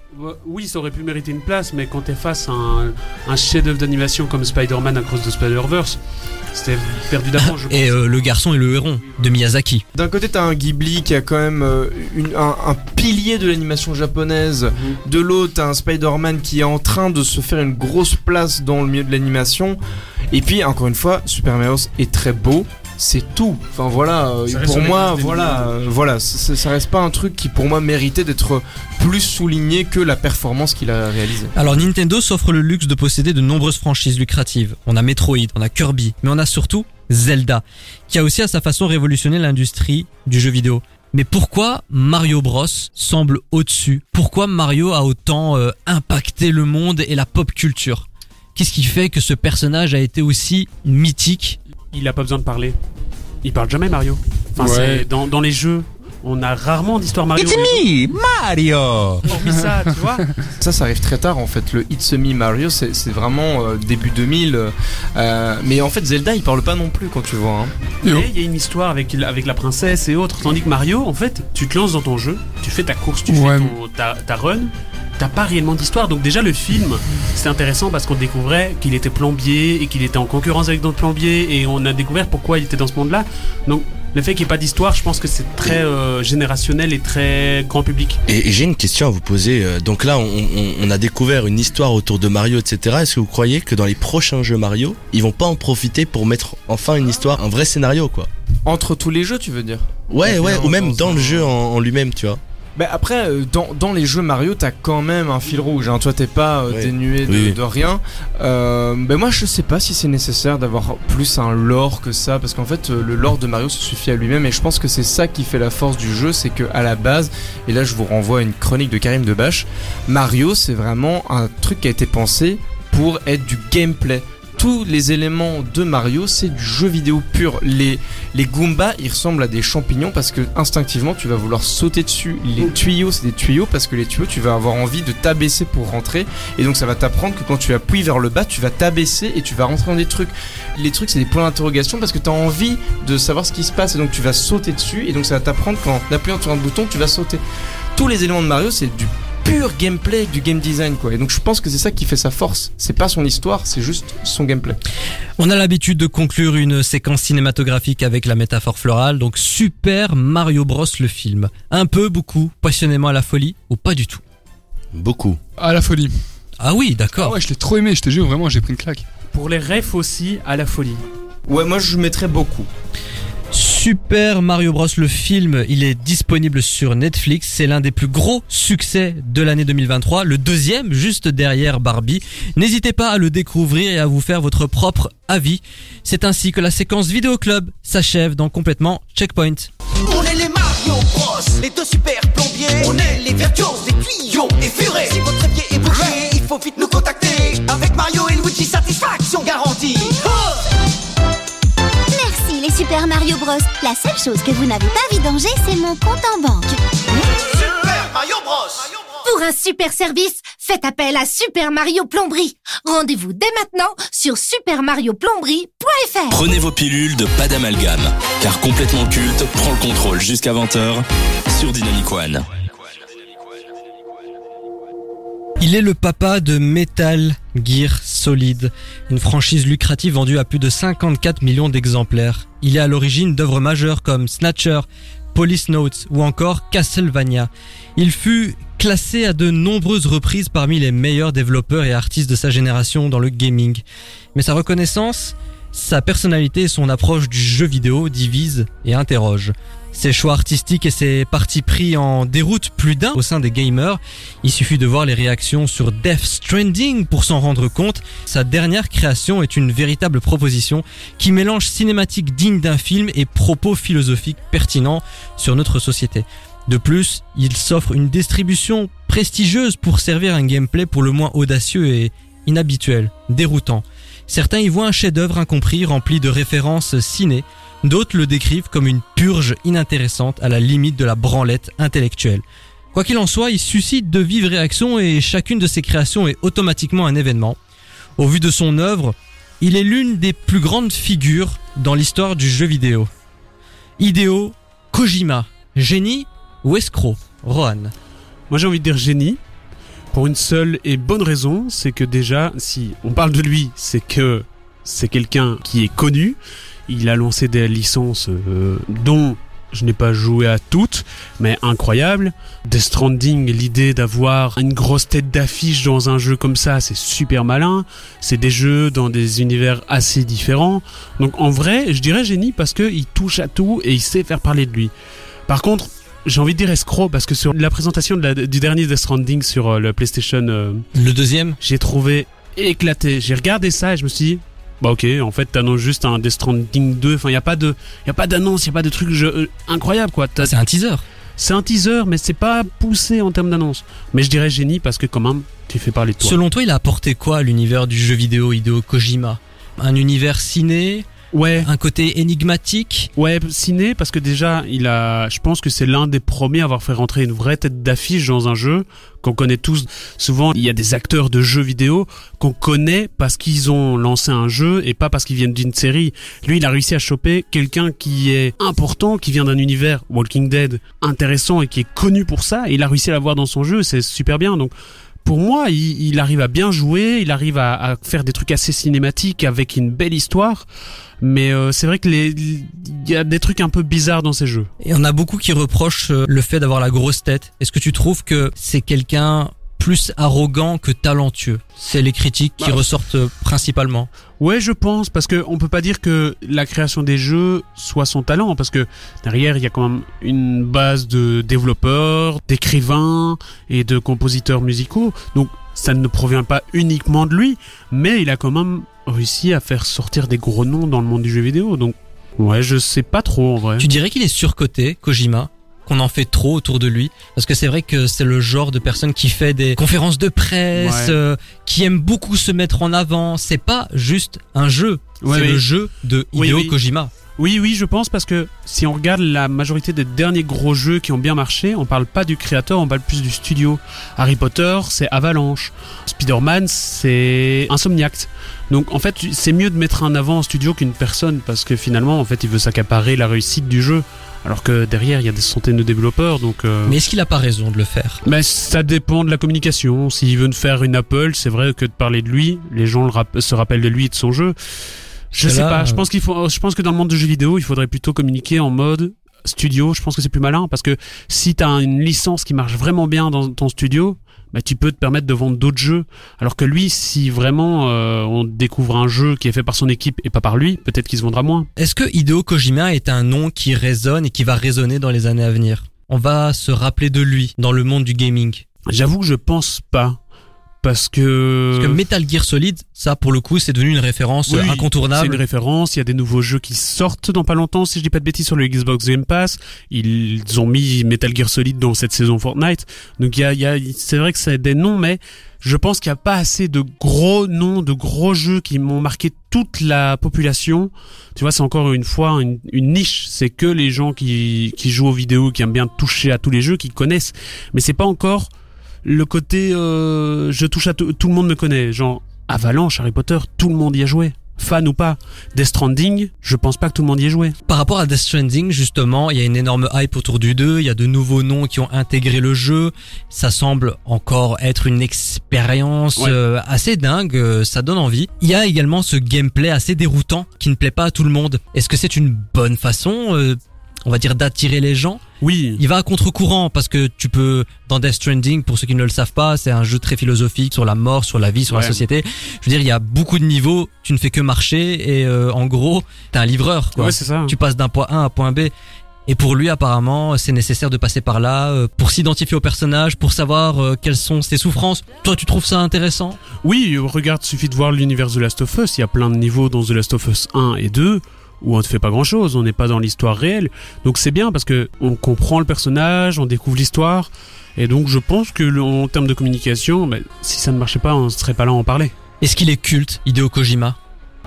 Oui, ça aurait pu mériter une place, mais quand t'es face à un, un chef-d'œuvre d'animation comme Spider-Man Across the Spider-Verse, c'était perdu d'avance, je pense. Et euh, Le Garçon et le Héron de Miyazaki. D'un côté, t'as un Ghibli qui a quand même une, un, un pilier de l'animation japonaise. Mmh. De l'autre, t'as un Spider-Man qui est en train de se faire une grosse place dans le milieu de l'animation. Et puis, encore une fois, Super Mario est très beau. C'est tout. Enfin voilà, pour moi, voilà, euh, voilà, ça, ça reste pas un truc qui pour moi méritait d'être plus souligné que la performance qu'il a réalisée. Alors Nintendo s'offre le luxe de posséder de nombreuses franchises lucratives. On a Metroid, on a Kirby, mais on a surtout Zelda, qui a aussi à sa façon révolutionné l'industrie du jeu vidéo. Mais pourquoi Mario Bros semble au-dessus ? Pourquoi Mario a autant euh, impacté le monde et la pop culture ? Qu'est-ce qui fait que ce personnage a été aussi mythique ? Il a pas besoin de parler. Il parle jamais, Mario. Enfin, ouais, c'est dans dans les jeux, on a rarement d'histoire Mario. It's me, Mario. Hormis ça, tu vois. Ça, ça arrive très tard en fait. Le It's me, Mario, c'est c'est vraiment euh, début deux mille. Euh, mais en fait, Zelda, il parle pas non plus quand tu vois. Hein. Mais il y a une histoire avec avec la princesse et autres. Tandis que Mario, en fait, tu te lances dans ton jeu, tu fais ta course, tu ouais. fais ton, ta ta run. T'as pas réellement d'histoire, donc déjà le film c'est intéressant parce qu'on découvrait qu'il était plombier et qu'il était en concurrence avec d'autres plombiers et on a découvert pourquoi il était dans ce monde là. Donc le fait qu'il n'y ait pas d'histoire, je pense que c'est très euh, générationnel et très grand public. Et, et j'ai une question à vous poser, donc là on, on, on a découvert une histoire autour de Mario, etc. Est-ce que vous croyez que dans les prochains jeux Mario ils vont pas en profiter pour mettre enfin une histoire, un vrai scénario, quoi? Entre tous les jeux, tu veux dire? Ouais, ouais, ou même dans le jeu en, en lui-même, tu vois. Bah après, dans, dans les jeux Mario, t'as quand même un fil rouge, hein. Toi, t'es pas euh, oui. dénué de, oui. de rien. Euh, bah moi, je sais pas si c'est nécessaire d'avoir plus un lore que ça, parce qu'en fait, le lore de Mario se suffit à lui-même, et je pense que c'est ça qui fait la force du jeu, c'est que à la base, et là, je vous renvoie à une chronique de Karim Debache, Mario, c'est vraiment un truc qui a été pensé pour être du gameplay. Tous les éléments de Mario, c'est du jeu vidéo pur. Les, les Goombas, ils ressemblent à des champignons parce que instinctivement, tu vas vouloir sauter dessus. Les tuyaux, c'est des tuyaux parce que les tuyaux, tu vas avoir envie de t'abaisser pour rentrer. Et donc, ça va t'apprendre que quand tu appuies vers le bas, tu vas t'abaisser et tu vas rentrer dans des trucs. Les trucs, c'est des points d'interrogation parce que tu as envie de savoir ce qui se passe. Et donc, tu vas sauter dessus. Et donc, ça va t'apprendre qu'en appuyant sur un bouton, tu vas sauter. Tous les éléments de Mario, c'est du pur gameplay, du game design, quoi. Et donc je pense que c'est ça qui fait sa force. C'est pas son histoire, c'est juste son gameplay. On a l'habitude de conclure une séquence cinématographique avec la métaphore florale. Donc Super Mario Bros, le film. Un peu, beaucoup, passionnément à la folie ou pas du tout? Beaucoup. À la folie. Ah oui, d'accord. Ah ouais, je l'ai trop aimé, je te jure, vraiment, j'ai pris une claque. Pour les refs aussi, à la folie. Ouais, moi je mettrais beaucoup. Super Mario Bros, le film, il est disponible sur Netflix. C'est l'un des plus gros succès de l'année deux mille vingt-trois, le deuxième juste derrière Barbie. N'hésitez pas à le découvrir et à vous faire votre propre avis. C'est ainsi que la séquence Vidéo Club s'achève dans Complètement Checkpoint. On est les Mario Bros, les deux super plombiers. On est les virtuoses, les tuyaux effurés. Si votre pied est bouché, ouais, il faut vite nous contacter. Avec Mario et Luigi, satisfaction garantie. Super Mario Bros, la seule chose que vous n'avez pas vidangée, c'est mon compte en banque. Super Mario Bros. Pour un super service, faites appel à Super Mario Plomberie. Rendez-vous dès maintenant sur super mario plomberie point f r. Prenez vos pilules de pas d'amalgame, car Complètement Culte prend le contrôle jusqu'à vingt heures sur Dynamic One. Il est le papa de Metal Gear Solid, une franchise lucrative vendue à plus de cinquante-quatre millions d'exemplaires. Il est à l'origine d'œuvres majeures comme Snatcher, Police Notes ou encore Castlevania. Il fut classé à de nombreuses reprises parmi les meilleurs développeurs et artistes de sa génération dans le gaming. Mais sa reconnaissance, sa personnalité et son approche du jeu vidéo divisent et interrogent. Ses choix artistiques et ses partis pris en déroute plus d'un au sein des gamers. Il suffit de voir les réactions sur Death Stranding pour s'en rendre compte. Sa dernière création est une véritable proposition qui mélange cinématiques dignes d'un film et propos philosophiques pertinents sur notre société. De plus, il s'offre une distribution prestigieuse pour servir un gameplay pour le moins audacieux et inhabituel, déroutant. Certains y voient un chef-d'œuvre incompris rempli de références ciné, d'autres le décrivent comme une purge inintéressante à la limite de la branlette intellectuelle. Quoi qu'il en soit, il suscite de vives réactions et chacune de ses créations est automatiquement un événement. Au vu de son œuvre, il est l'une des plus grandes figures dans l'histoire du jeu vidéo. Hideo Kojima, génie ou escroc, Rohan? Moi j'ai envie de dire génie, pour une seule et bonne raison, c'est que déjà, si on parle de lui, c'est que c'est quelqu'un qui est connu. Il a lancé des licences euh, dont je n'ai pas joué à toutes, mais incroyables. Death Stranding, l'idée d'avoir une grosse tête d'affiche dans un jeu comme ça, c'est super malin. C'est des jeux dans des univers assez différents. Donc en vrai, je dirais génie parce qu'il touche à tout et il sait faire parler de lui. Par contre, j'ai envie de dire escroc parce que sur la présentation de la, du dernier Death Stranding sur euh, le PlayStation... Euh, le deuxième, j'ai trouvé éclaté. J'ai regardé ça et je me suis dit, bah ok, en fait t'annonces juste un Death Stranding deux. Enfin, y a pas de, y a pas d'annonce, y a pas de truc je, euh, incroyable quoi. T'as, c'est un teaser. C'est un teaser, mais c'est pas poussé en termes d'annonce. Mais je dirais génie parce que quand même, tu fais parler de toi. Selon toi, il a apporté quoi à l'univers du jeu vidéo Hideo Kojima? Un univers ciné? Ouais. Un côté énigmatique. Ouais, ciné, parce que déjà, il a, je pense que c'est l'un des premiers à avoir fait rentrer une vraie tête d'affiche dans un jeu qu'on connaît tous. Souvent, il y a des acteurs de jeux vidéo qu'on connaît parce qu'ils ont lancé un jeu et pas parce qu'ils viennent d'une série. Lui, il a réussi à choper quelqu'un qui est important, qui vient d'un univers Walking Dead intéressant et qui est connu pour ça. Et il a réussi à l'avoir dans son jeu, c'est super bien. Donc, pour moi, il, il arrive à bien jouer, il arrive à, à faire des trucs assez cinématiques avec une belle histoire. Mais euh, c'est vrai que les, y a des trucs un peu bizarres dans ces jeux. Et on a beaucoup qui reprochent le fait d'avoir la grosse tête. Est-ce que tu trouves que c'est quelqu'un plus arrogant que talentueux? C'est les critiques qui ah. ressortent principalement. Ouais, je pense, parce que on peut pas dire que la création des jeux soit son talent, parce que derrière il y a quand même une base de développeurs, d'écrivains et de compositeurs musicaux. Donc ça ne provient pas uniquement de lui, mais il a quand même réussi à faire sortir des gros noms dans le monde du jeu vidéo. Donc ouais, je sais pas trop en vrai. Tu dirais qu'il est surcoté, Kojima? Qu'on en fait trop autour de lui, parce que c'est vrai que c'est le genre de personne qui fait des conférences de presse, ouais. euh, qui aime beaucoup se mettre en avant. C'est pas juste un jeu, ouais, c'est oui. le jeu de Hideo oui, oui. Kojima. Oui, oui, je pense, parce que si on regarde la majorité des derniers gros jeux qui ont bien marché, on parle pas du créateur, on parle plus du studio. Harry Potter, c'est Avalanche. Spider-Man, c'est Insomniac. Donc en fait, c'est mieux de mettre en avant un studio qu'une personne, parce que finalement, en fait, il veut s'accaparer la réussite du jeu. Alors que derrière, il y a des centaines de développeurs, donc... Euh... Mais est-ce qu'il n'a pas raison de le faire ? Mais ça dépend de la communication. S'il veut faire une Apple, c'est vrai que de parler de lui, les gens le rap- se rappellent de lui et de son jeu. Je c'est sais là, pas, euh... je pense qu'il faut, je pense que dans le monde du jeu vidéo, il faudrait plutôt communiquer en mode studio. Je pense que c'est plus malin, parce que si t'as une licence qui marche vraiment bien dans ton studio... Bah, tu peux te permettre de vendre d'autres jeux. Alors que lui, si vraiment euh, on découvre un jeu qui est fait par son équipe et pas par lui, peut-être qu'il se vendra moins. Est-ce que Hideo Kojima est un nom qui résonne et qui va résonner dans les années à venir ? On va se rappeler de lui dans le monde du gaming. J'avoue que je pense pas. Parce que... Parce que Metal Gear Solid, ça pour le coup, c'est devenu une référence oui, incontournable. C'est une référence, il y a des nouveaux jeux qui sortent dans pas longtemps, si je dis pas de bêtises, sur le Xbox Game Pass. Ils ont mis Metal Gear Solid dans cette saison Fortnite. Donc il y a, il y a, c'est vrai que c'est des noms, mais je pense qu'il y a pas assez de gros noms, de gros jeux qui m'ont marqué toute la population. Tu vois, c'est encore une fois une, une niche. C'est que les gens qui, qui jouent aux vidéos, qui aiment bien toucher à tous les jeux, qui connaissent. Mais c'est pas encore... Le côté, euh, je touche à tout, tout le monde me connaît. Genre, Avalanche, Harry Potter, tout le monde y a joué. Fan ou pas. Death Stranding, je pense pas que tout le monde y ait joué. Par rapport à Death Stranding, justement, il y a une énorme hype autour du deux, il y a de nouveaux noms qui ont intégré le jeu, ça semble encore être une expérience ouais. euh, assez dingue, euh, ça donne envie. Il y a également ce gameplay assez déroutant qui ne plaît pas à tout le monde. Est-ce que c'est une bonne façon euh, on va dire d'attirer les gens? Oui. Il va à contre-courant, parce que tu peux, dans Death Stranding, pour ceux qui ne le savent pas, c'est un jeu très philosophique sur la mort, sur la vie, sur ouais. la société. Je veux dire, il y a beaucoup de niveaux, tu ne fais que marcher et euh, en gros, t'es un livreur, quoi. Ouais, c'est ça. Tu passes d'un point A à point B. Et pour lui, apparemment, c'est nécessaire de passer par là euh, pour s'identifier au personnage, pour savoir euh, quelles sont ses souffrances. Toi, tu trouves ça intéressant ? Oui, regarde, suffit de voir l'univers de The Last of Us. Il y a plein de niveaux dans The Last of Us un et deux où on ne fait pas grand-chose, on n'est pas dans l'histoire réelle. Donc c'est bien parce qu'on comprend le personnage, on découvre l'histoire. Et donc je pense que le, en termes de communication, bah, si ça ne marchait pas, on ne serait pas là à en parler. Est-ce qu'il est culte, Hideo Kojima ?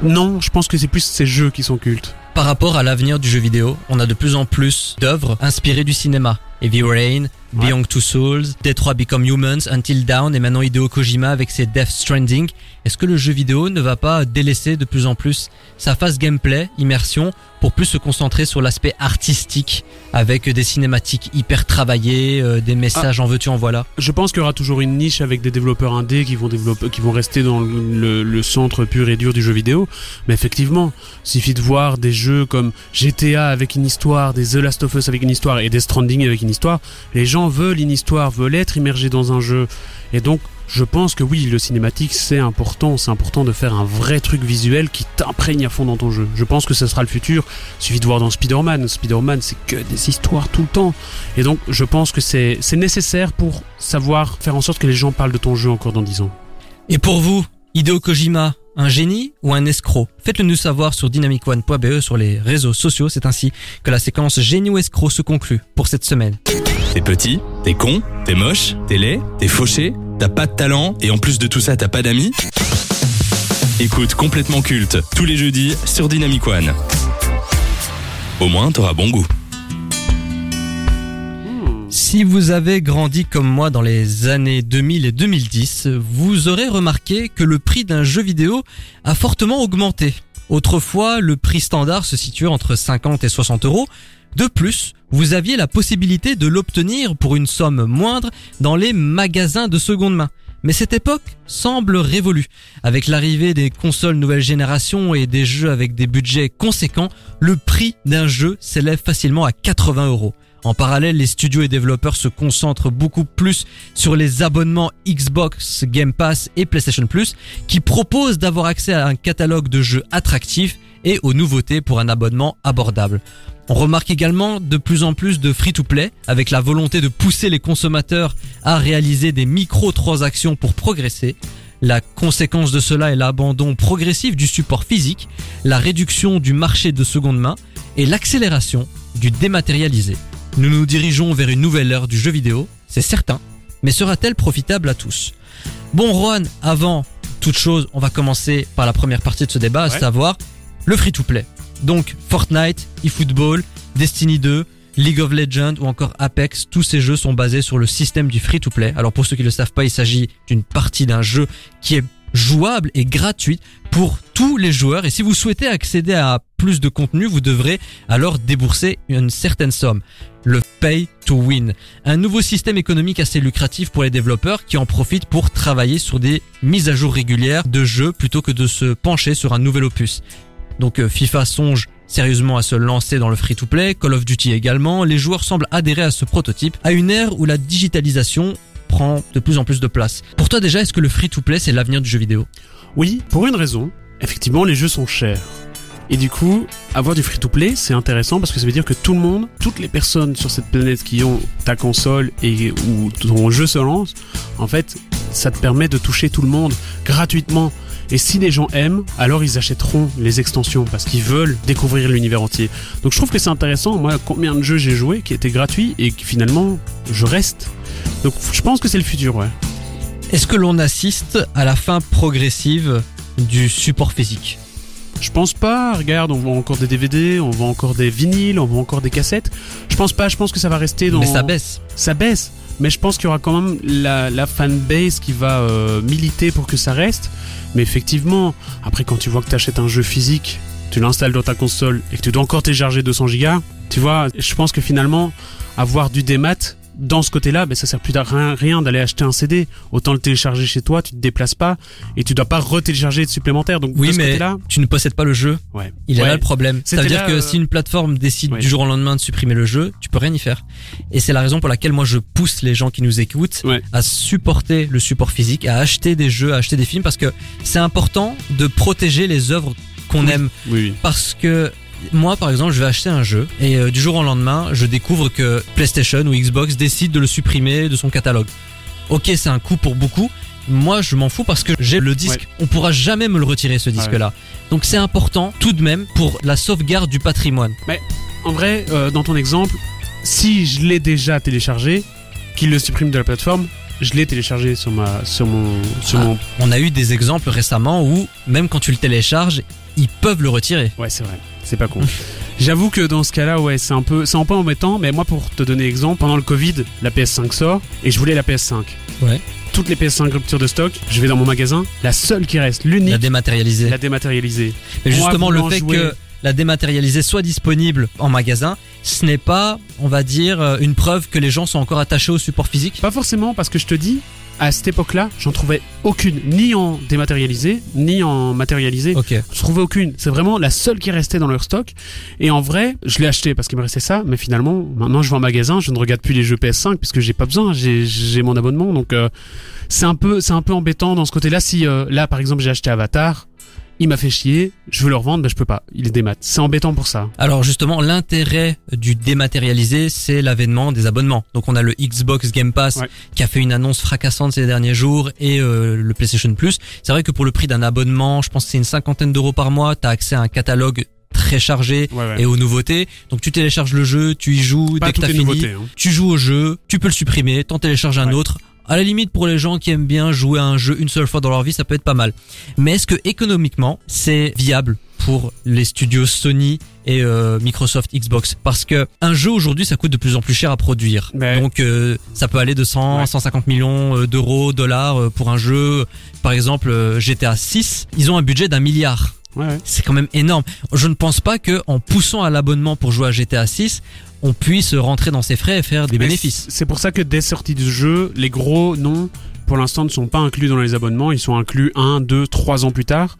Non, je pense que c'est plus ces jeux qui sont cultes. Par rapport à l'avenir du jeu vidéo, on a de plus en plus d'œuvres inspirées du cinéma. Heavy Rain, ouais. Beyond Two Souls, Detroit Become Humans, Until Dawn et maintenant Hideo Kojima avec ses Death Stranding. Est-ce que le jeu vidéo ne va pas délaisser de plus en plus sa phase gameplay, immersion, pour plus se concentrer sur l'aspect artistique avec des cinématiques hyper travaillées, euh, des messages ah, en veux-tu en voilà ? Je pense qu'il y aura toujours une niche avec des développeurs indés qui vont, développer, qui vont rester dans le, le, le centre pur et dur du jeu vidéo. Mais effectivement, il suffit de voir des jeux comme G T A avec une histoire, des The Last of Us avec une histoire et des Death Stranding avec une histoire. Les gens veulent une histoire, veulent être immergés dans un jeu. Et donc, je pense que oui, le cinématique, c'est important. C'est important de faire un vrai truc visuel qui t'imprègne à fond dans ton jeu. Je pense que ça sera le futur. Il suffit de voir dans Spider-Man. Spider-Man, c'est que des histoires tout le temps. Et donc, je pense que c'est, c'est nécessaire pour savoir faire en sorte que les gens parlent de ton jeu encore dans dix ans. Et pour vous, Hideo Kojima, un génie ou un escroc ? Faites-le nous savoir sur dynamic one point b e sur les réseaux sociaux. C'est ainsi que la séquence Génie ou escroc se conclut pour cette semaine. T'es petit, t'es con, t'es moche, t'es laid, t'es fauché, t'as pas de talent et en plus de tout ça, t'as pas d'amis ? Écoute Complètement Culte tous les jeudis sur Dynamic One. Au moins, t'auras bon goût. Si vous avez grandi comme moi dans les années deux mille et deux mille dix, vous aurez remarqué que le prix d'un jeu vidéo a fortement augmenté. Autrefois, le prix standard se situait entre cinquante et soixante euros. De plus, vous aviez la possibilité de l'obtenir pour une somme moindre dans les magasins de seconde main. Mais cette époque semble révolue. Avec l'arrivée des consoles nouvelle génération et des jeux avec des budgets conséquents, le prix d'un jeu s'élève facilement à quatre-vingts euros. En parallèle, les studios et développeurs se concentrent beaucoup plus sur les abonnements Xbox, Game Pass et PlayStation Plus qui proposent d'avoir accès à un catalogue de jeux attractifs et aux nouveautés pour un abonnement abordable. On remarque également de plus en plus de free-to-play avec la volonté de pousser les consommateurs à réaliser des micro-transactions pour progresser. La conséquence de cela est l'abandon progressif du support physique, la réduction du marché de seconde main et l'accélération du dématérialisé. Nous nous dirigeons vers une nouvelle ère du jeu vidéo, c'est certain, mais sera-t-elle profitable à tous ? Bon Juan, avant toute chose, on va commencer par la première partie de ce débat, ouais. à savoir le free-to-play. Donc Fortnite, eFootball, Destiny deux, League of Legends ou encore Apex, tous ces jeux sont basés sur le système du free-to-play. Alors pour ceux qui ne le savent pas, il s'agit d'une partie d'un jeu qui est jouable et gratuite pour tous les joueurs. Et si vous souhaitez accéder à plus de contenu, vous devrez alors débourser une certaine somme. Le pay to win. Un nouveau système économique assez lucratif pour les développeurs qui en profitent pour travailler sur des mises à jour régulières de jeux plutôt que de se pencher sur un nouvel opus. Donc FIFA songe sérieusement à se lancer dans le free-to-play, Call of Duty également. Les joueurs semblent adhérer à ce prototype, à une ère où la digitalisation prend de plus en plus de place. Pour toi déjà, est-ce que le free-to-play c'est l'avenir du jeu vidéo ? Oui, pour une raison. Effectivement, les jeux sont chers. Et du coup, avoir du free-to-play, c'est intéressant parce que ça veut dire que tout le monde, toutes les personnes sur cette planète qui ont ta console et où ton jeu se lance, en fait, ça te permet de toucher tout le monde gratuitement. Et si les gens aiment, alors ils achèteront les extensions parce qu'ils veulent découvrir l'univers entier. Donc je trouve que c'est intéressant. Moi, combien de jeux j'ai joué qui étaient gratuits et qui finalement, je reste. Donc je pense que c'est le futur, ouais. Est-ce que l'on assiste à la fin progressive du support physique ? Je pense pas, regarde, on vend encore des D V D, on vend encore des vinyles, on vend encore des cassettes. Je pense pas, je pense que ça va rester dans... Mais ça baisse. Ça baisse, mais je pense qu'il y aura quand même la, la fanbase qui va euh, militer pour que ça reste. Mais effectivement, après quand tu vois que t'achètes un jeu physique, tu l'installes dans ta console et que tu dois encore télécharger deux cents gigas, tu vois, je pense que finalement, avoir du démat... Dans ce côté-là, ben ça sert plus à rien, rien d'aller acheter un C D. Autant le télécharger chez toi, tu te déplaces pas et tu dois pas re-télécharger de supplémentaires. Donc oui, de ce mais côté-là, tu ne possèdes pas le jeu. Ouais. Il ouais. est là le problème. C'était ça veut dire là, que euh... si une plateforme décide ouais. du jour au lendemain de supprimer le jeu, tu peux rien y faire. Et c'est la raison pour laquelle moi je pousse les gens qui nous écoutent ouais. à supporter le support physique, à acheter des jeux, à acheter des films parce que c'est important de protéger les œuvres qu'on oui. aime oui, oui. parce que Moi, par exemple, je vais acheter un jeu et euh, du jour au lendemain, je découvre que PlayStation ou Xbox décide de le supprimer de son catalogue. Ok, c'est un coup pour beaucoup. Moi, je m'en fous parce que j'ai le disque. Ouais. On pourra jamais me le retirer, ce disque-là. Ouais. Donc, c'est important tout de même pour la sauvegarde du patrimoine. Mais en vrai, euh, dans ton exemple, si je l'ai déjà téléchargé, qu'il le supprime de la plateforme, je l'ai téléchargé sur ma, sur mon, sur ah, mon. On a eu des exemples récemment où même quand tu le télécharges, ils peuvent le retirer. Ouais, c'est vrai. C'est pas con. J'avoue que dans ce cas-là, ouais, c'est un peu, c'est un peu embêtant. Mais moi, pour te donner exemple, pendant le Covid, la P S cinq sort et je voulais la P S cinq. Ouais. Toutes les P S cinq rupture de stock, je vais dans mon magasin, la seule qui reste, l'unique, la dématérialisée. La dématérialisée. Mais moi, justement, le fait jouer... que la dématérialisée soit disponible en magasin, ce n'est pas, on va dire, une preuve que les gens sont encore attachés au support physique. Pas forcément, parce que je te dis, à cette époque-là, j'en trouvais aucune, ni en dématérialisé, ni en matérialisé. Okay. Je trouvais aucune. C'est vraiment la seule qui restait dans leur stock. Et en vrai, je l'ai acheté parce qu'il me restait ça. Mais finalement, maintenant, je vais en magasin, je ne regarde plus les jeux P S cinq puisque j'ai pas besoin. J'ai, j'ai mon abonnement, donc euh, c'est un peu, c'est un peu embêtant dans ce côté-là. Si euh, là, par exemple, j'ai acheté Avatar. Il m'a fait chier, je veux le revendre, mais je peux pas. Il est démat. C'est embêtant pour ça. Alors justement, l'intérêt du dématérialisé, c'est l'avènement des abonnements. Donc on a le Xbox Game Pass ouais. qui a fait une annonce fracassante ces derniers jours et euh, le PlayStation Plus. C'est vrai que pour le prix d'un abonnement, je pense que c'est une cinquantaine d'euros par mois, t'as accès à un catalogue très chargé ouais, ouais. et aux nouveautés. Donc tu télécharges le jeu, tu y joues, pas dès que t'as fini, nouveautés, hein. tu joues au jeu, tu peux le supprimer, t'en télécharges un ouais. autre. À la limite, pour les gens qui aiment bien jouer à un jeu une seule fois dans leur vie, ça peut être pas mal. Mais est-ce que économiquement, c'est viable pour les studios Sony et euh, Microsoft Xbox? Parce que un jeu aujourd'hui, ça coûte de plus en plus cher à produire. Ouais. Donc euh, ça peut aller de cent, ouais. cent cinquante millions d'euros, dollars pour un jeu. Par exemple, G T A six, ils ont un budget d'un milliard. Ouais, ouais. C'est quand même énorme. Je ne pense pas que en poussant à l'abonnement pour jouer à G T A six, on puisse rentrer dans ses frais et faire des Mais bénéfices. C'est pour ça que dès sortie du jeu, les gros noms pour l'instant ne sont pas inclus dans les abonnements, ils sont inclus un, deux, trois ans plus tard.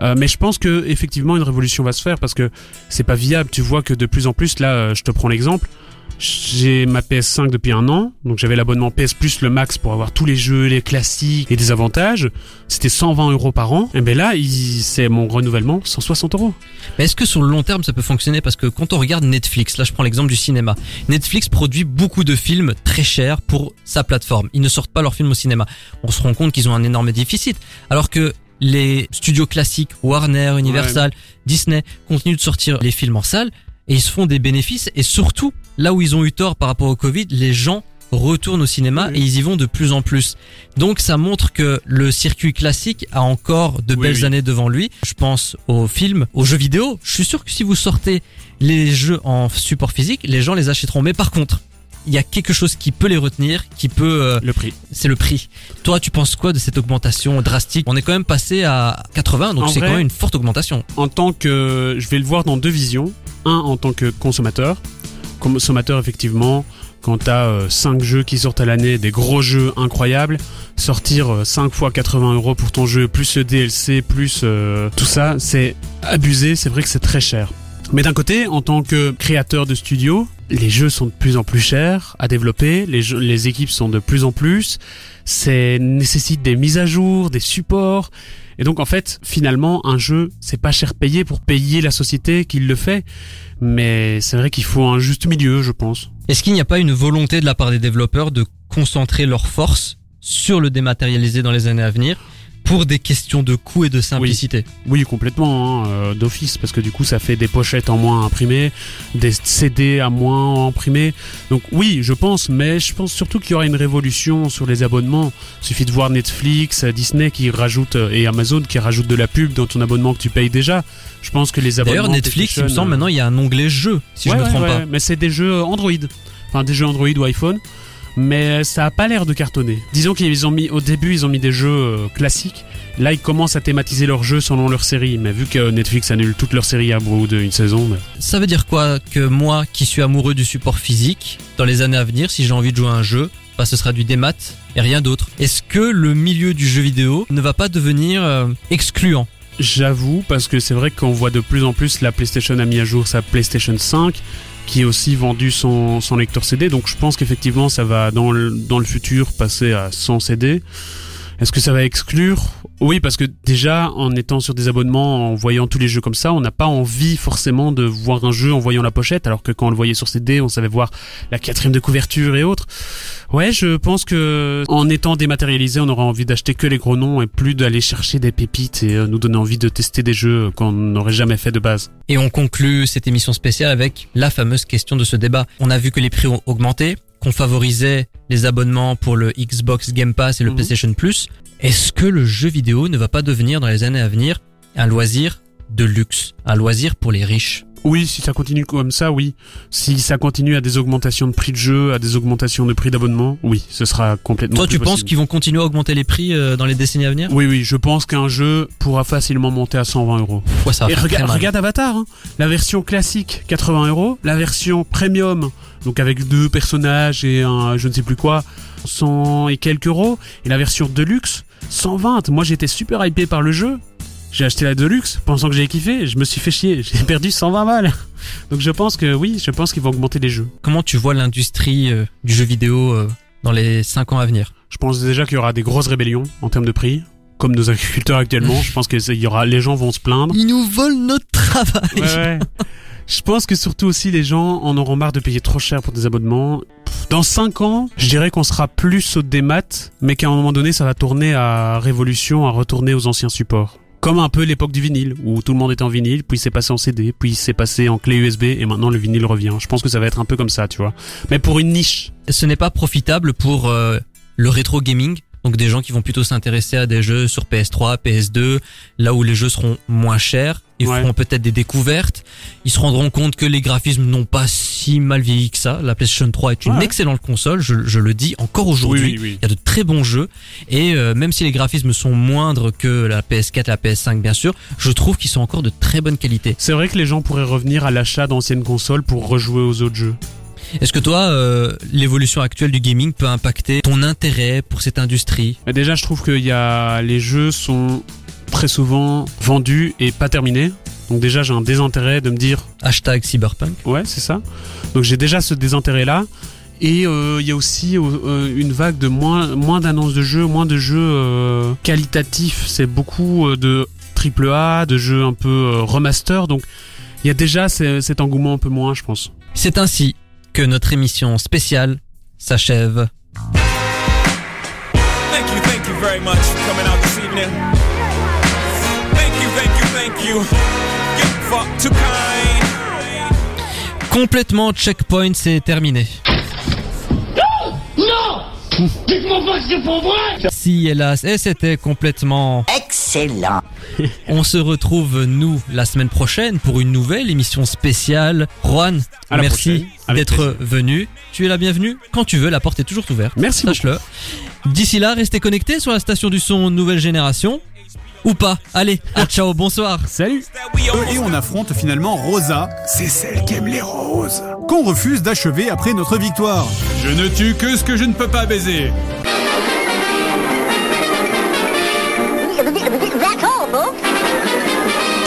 Euh, mais je pense que effectivement une révolution va se faire parce que c'est pas viable, tu vois que de plus en plus là, euh, je te prends l'exemple, j'ai ma P S cinq depuis un an, donc j'avais l'abonnement P S Plus, le max pour avoir tous les jeux, les classiques et des avantages. C'était cent vingt euros par an. Et ben là, il, c'est mon renouvellement, cent soixante euros. Mais est-ce que sur le long terme, ça peut fonctionner? Parce que quand on regarde Netflix, là je prends l'exemple du cinéma. Netflix produit beaucoup de films très chers pour sa plateforme. Ils ne sortent pas leurs films au cinéma. On se rend compte qu'ils ont un énorme déficit. Alors que les studios classiques, Warner, Universal, ouais. Disney, continuent de sortir les films en salle. Et ils se font des bénéfices et surtout, là où ils ont eu tort par rapport au Covid, les gens retournent au cinéma oui. et ils y vont de plus en plus. Donc ça montre que le circuit classique a encore de oui, belles oui. années devant lui. Je pense aux films, aux jeux vidéo. Je suis sûr que si vous sortez les jeux en support physique, les gens les achèteront. Mais par contre, il y a quelque chose qui peut les retenir, qui peut... Euh, le prix. C'est le prix. Toi, tu penses quoi de cette augmentation drastique? On est quand même passé à quatre-vingts, donc en c'est vrai, quand même une forte augmentation. En tant que... Je vais le voir dans deux visions. Un, en tant que consommateur. Consommateur, effectivement, quand t'as euh, cinq jeux qui sortent à l'année, des gros jeux incroyables, sortir euh, cinq fois quatre-vingts euros pour ton jeu, plus le D L C, plus euh, tout ça, c'est abusé, c'est vrai que c'est très cher. Mais d'un côté, en tant que créateur de studio, les jeux sont de plus en plus chers à développer, les, jeux, les équipes sont de plus en plus, c'est nécessite des mises à jour, des supports. Et donc en fait, finalement, un jeu, c'est pas cher payé pour payer la société qui le fait. Mais c'est vrai qu'il faut un juste milieu, je pense. Est-ce qu'il n'y a pas une volonté de la part des développeurs de concentrer leurs forces sur le dématérialisé dans les années à venir ? Pour des questions de coût et de simplicité. Oui, oui complètement, hein, euh, d'office, parce que du coup, ça fait des pochettes en moins à imprimer, des C D à moins à imprimer. Donc oui, je pense, mais je pense surtout qu'il y aura une révolution sur les abonnements. Il suffit de voir Netflix, Disney qui rajoute et Amazon qui rajoute de la pub dans ton abonnement que tu payes déjà. Je pense que les abonnements... D'ailleurs, Netflix, il me semble, maintenant, il y a un onglet jeux, si ouais, je ne me trompe ouais, pas. Mais c'est des jeux Android, enfin des jeux Android ou iPhone. Mais ça a pas l'air de cartonner. Disons qu'ils ont mis au début, ils ont mis des jeux classiques. Là, ils commencent à thématiser leurs jeux selon leur série. Mais vu que Netflix annule toutes leurs séries à bout d'une saison, mais... ça veut dire quoi que moi, qui suis amoureux du support physique, dans les années à venir, si j'ai envie de jouer à un jeu, bah, ce sera du démat et rien d'autre. Est-ce que le milieu du jeu vidéo ne va pas devenir euh, excluant? J'avoue, parce que c'est vrai qu'on voit de plus en plus la PlayStation a mis à jour sa PlayStation cinq. Qui est aussi vendu son, son lecteur C D. Donc je pense qu'effectivement ça va dans le, dans le futur passer à cent C D. Est-ce que ça va exclure ? Oui, parce que déjà, en étant sur des abonnements, en voyant tous les jeux comme ça, on n'a pas envie forcément de voir un jeu en voyant la pochette, alors que quand on le voyait sur C D, on savait voir la quatrième de couverture et autres. Ouais, je pense que en étant dématérialisé, on aura envie d'acheter que les gros noms et plus d'aller chercher des pépites et nous donner envie de tester des jeux qu'on n'aurait jamais fait de base. Et on conclut cette émission spéciale avec la fameuse question de ce débat. On a vu que les prix ont augmenté, qu'on favorisait les abonnements pour le Xbox Game Pass et le mmh. PlayStation Plus. Est-ce que le jeu vidéo ne va pas devenir dans les années à venir un loisir de luxe, un loisir pour les riches ? Oui, si ça continue comme ça, oui. Si ça continue à des augmentations de prix de jeu, à des augmentations de prix d'abonnement, oui, ce sera complètement Toi, tu possible. Penses qu'ils vont continuer à augmenter les prix euh, dans les décennies à venir ? Oui, oui, je pense qu'un jeu pourra facilement monter à cent vingt euros. Ouais, ça va. Et rega- regarde Avatar, hein, la version classique, quatre-vingts euros, la version premium, donc avec deux personnages et un je ne sais plus quoi, cent et quelques euros, et la version deluxe, cent vingt. Moi, j'étais super hypé par le jeu. J'ai acheté la Deluxe, pensant que j'avais kiffé, je me suis fait chier, j'ai perdu cent vingt balles. Donc je pense que oui, je pense qu'ils vont augmenter les jeux. Comment tu vois l'industrie euh, du jeu vidéo euh, dans les cinq ans à venir ? Je pense déjà qu'il y aura des grosses rébellions en termes de prix, comme nos agriculteurs actuellement. Je pense que il y aura, les gens vont se plaindre. Ils nous volent notre travail. Ouais, ouais. Je pense que surtout aussi les gens en auront marre de payer trop cher pour des abonnements. Dans cinq ans, je dirais qu'on sera plus au démat, mais qu'à un moment donné, ça va tourner à révolution, à retourner aux anciens supports. Comme un peu l'époque du vinyle, où tout le monde était en vinyle, puis c'est passé en C D, puis c'est passé en clé U S B, et maintenant le vinyle revient. Je pense que ça va être un peu comme ça, tu vois. Mais pour une niche. Ce n'est pas profitable pour euh, le rétro gaming, donc des gens qui vont plutôt s'intéresser à des jeux sur P S trois, P S deux, là où les jeux seront moins chers, ils ouais. feront peut-être des découvertes, ils se rendront compte que les graphismes n'ont pas si mal vieilli que ça. La PlayStation trois est une ouais. excellente console, je, je le dis encore aujourd'hui, oui, oui, oui. Il y a de très bons jeux, et euh, même si les graphismes sont moindres que la P S quatre, la P S cinq bien sûr, je trouve qu'ils sont encore de très bonne qualité. C'est vrai que les gens pourraient revenir à l'achat d'anciennes consoles pour rejouer aux autres jeux. Est-ce que toi, euh, l'évolution actuelle du gaming peut impacter ton intérêt pour cette industrie ? Déjà, je trouve que y a... les jeux sont très souvent vendus et pas terminés. Donc déjà, j'ai un désintérêt de me dire... Hashtag cyberpunk. Ouais, c'est ça. Donc j'ai déjà ce désintérêt-là. Et il euh, y a aussi euh, une vague de moins, moins d'annonces de jeux, moins de jeux euh, qualitatifs. C'est beaucoup euh, de triple A, de jeux un peu euh, remaster. Donc il y a déjà c- cet engouement un peu moins, je pense. C'est ainsi que notre émission spéciale s'achève. Thank you, thank you very much for coming out this evening. Thank you, thank you, thank you. You're fuck too kind. Complètement checkpoint, c'est terminé. Non, non. Dites-moi pas que c'est pour vrai. Si, hélas, et c'était complètement excellent. On se retrouve, nous, la semaine prochaine pour une nouvelle émission spéciale. Juan, merci d'être venu. Tu es la bienvenue quand tu veux, la porte est toujours ouverte. Merci. Sache-le. D'ici là, restez connectés sur la station du son Nouvelle Génération. Ou pas. Allez, à ciao, bonsoir. Salut. Et on affronte finalement Rosa. C'est celle qui aime les roses. Qu'on refuse d'achever après notre victoire. Je ne tue que ce que je ne peux pas baiser. That's all, folks.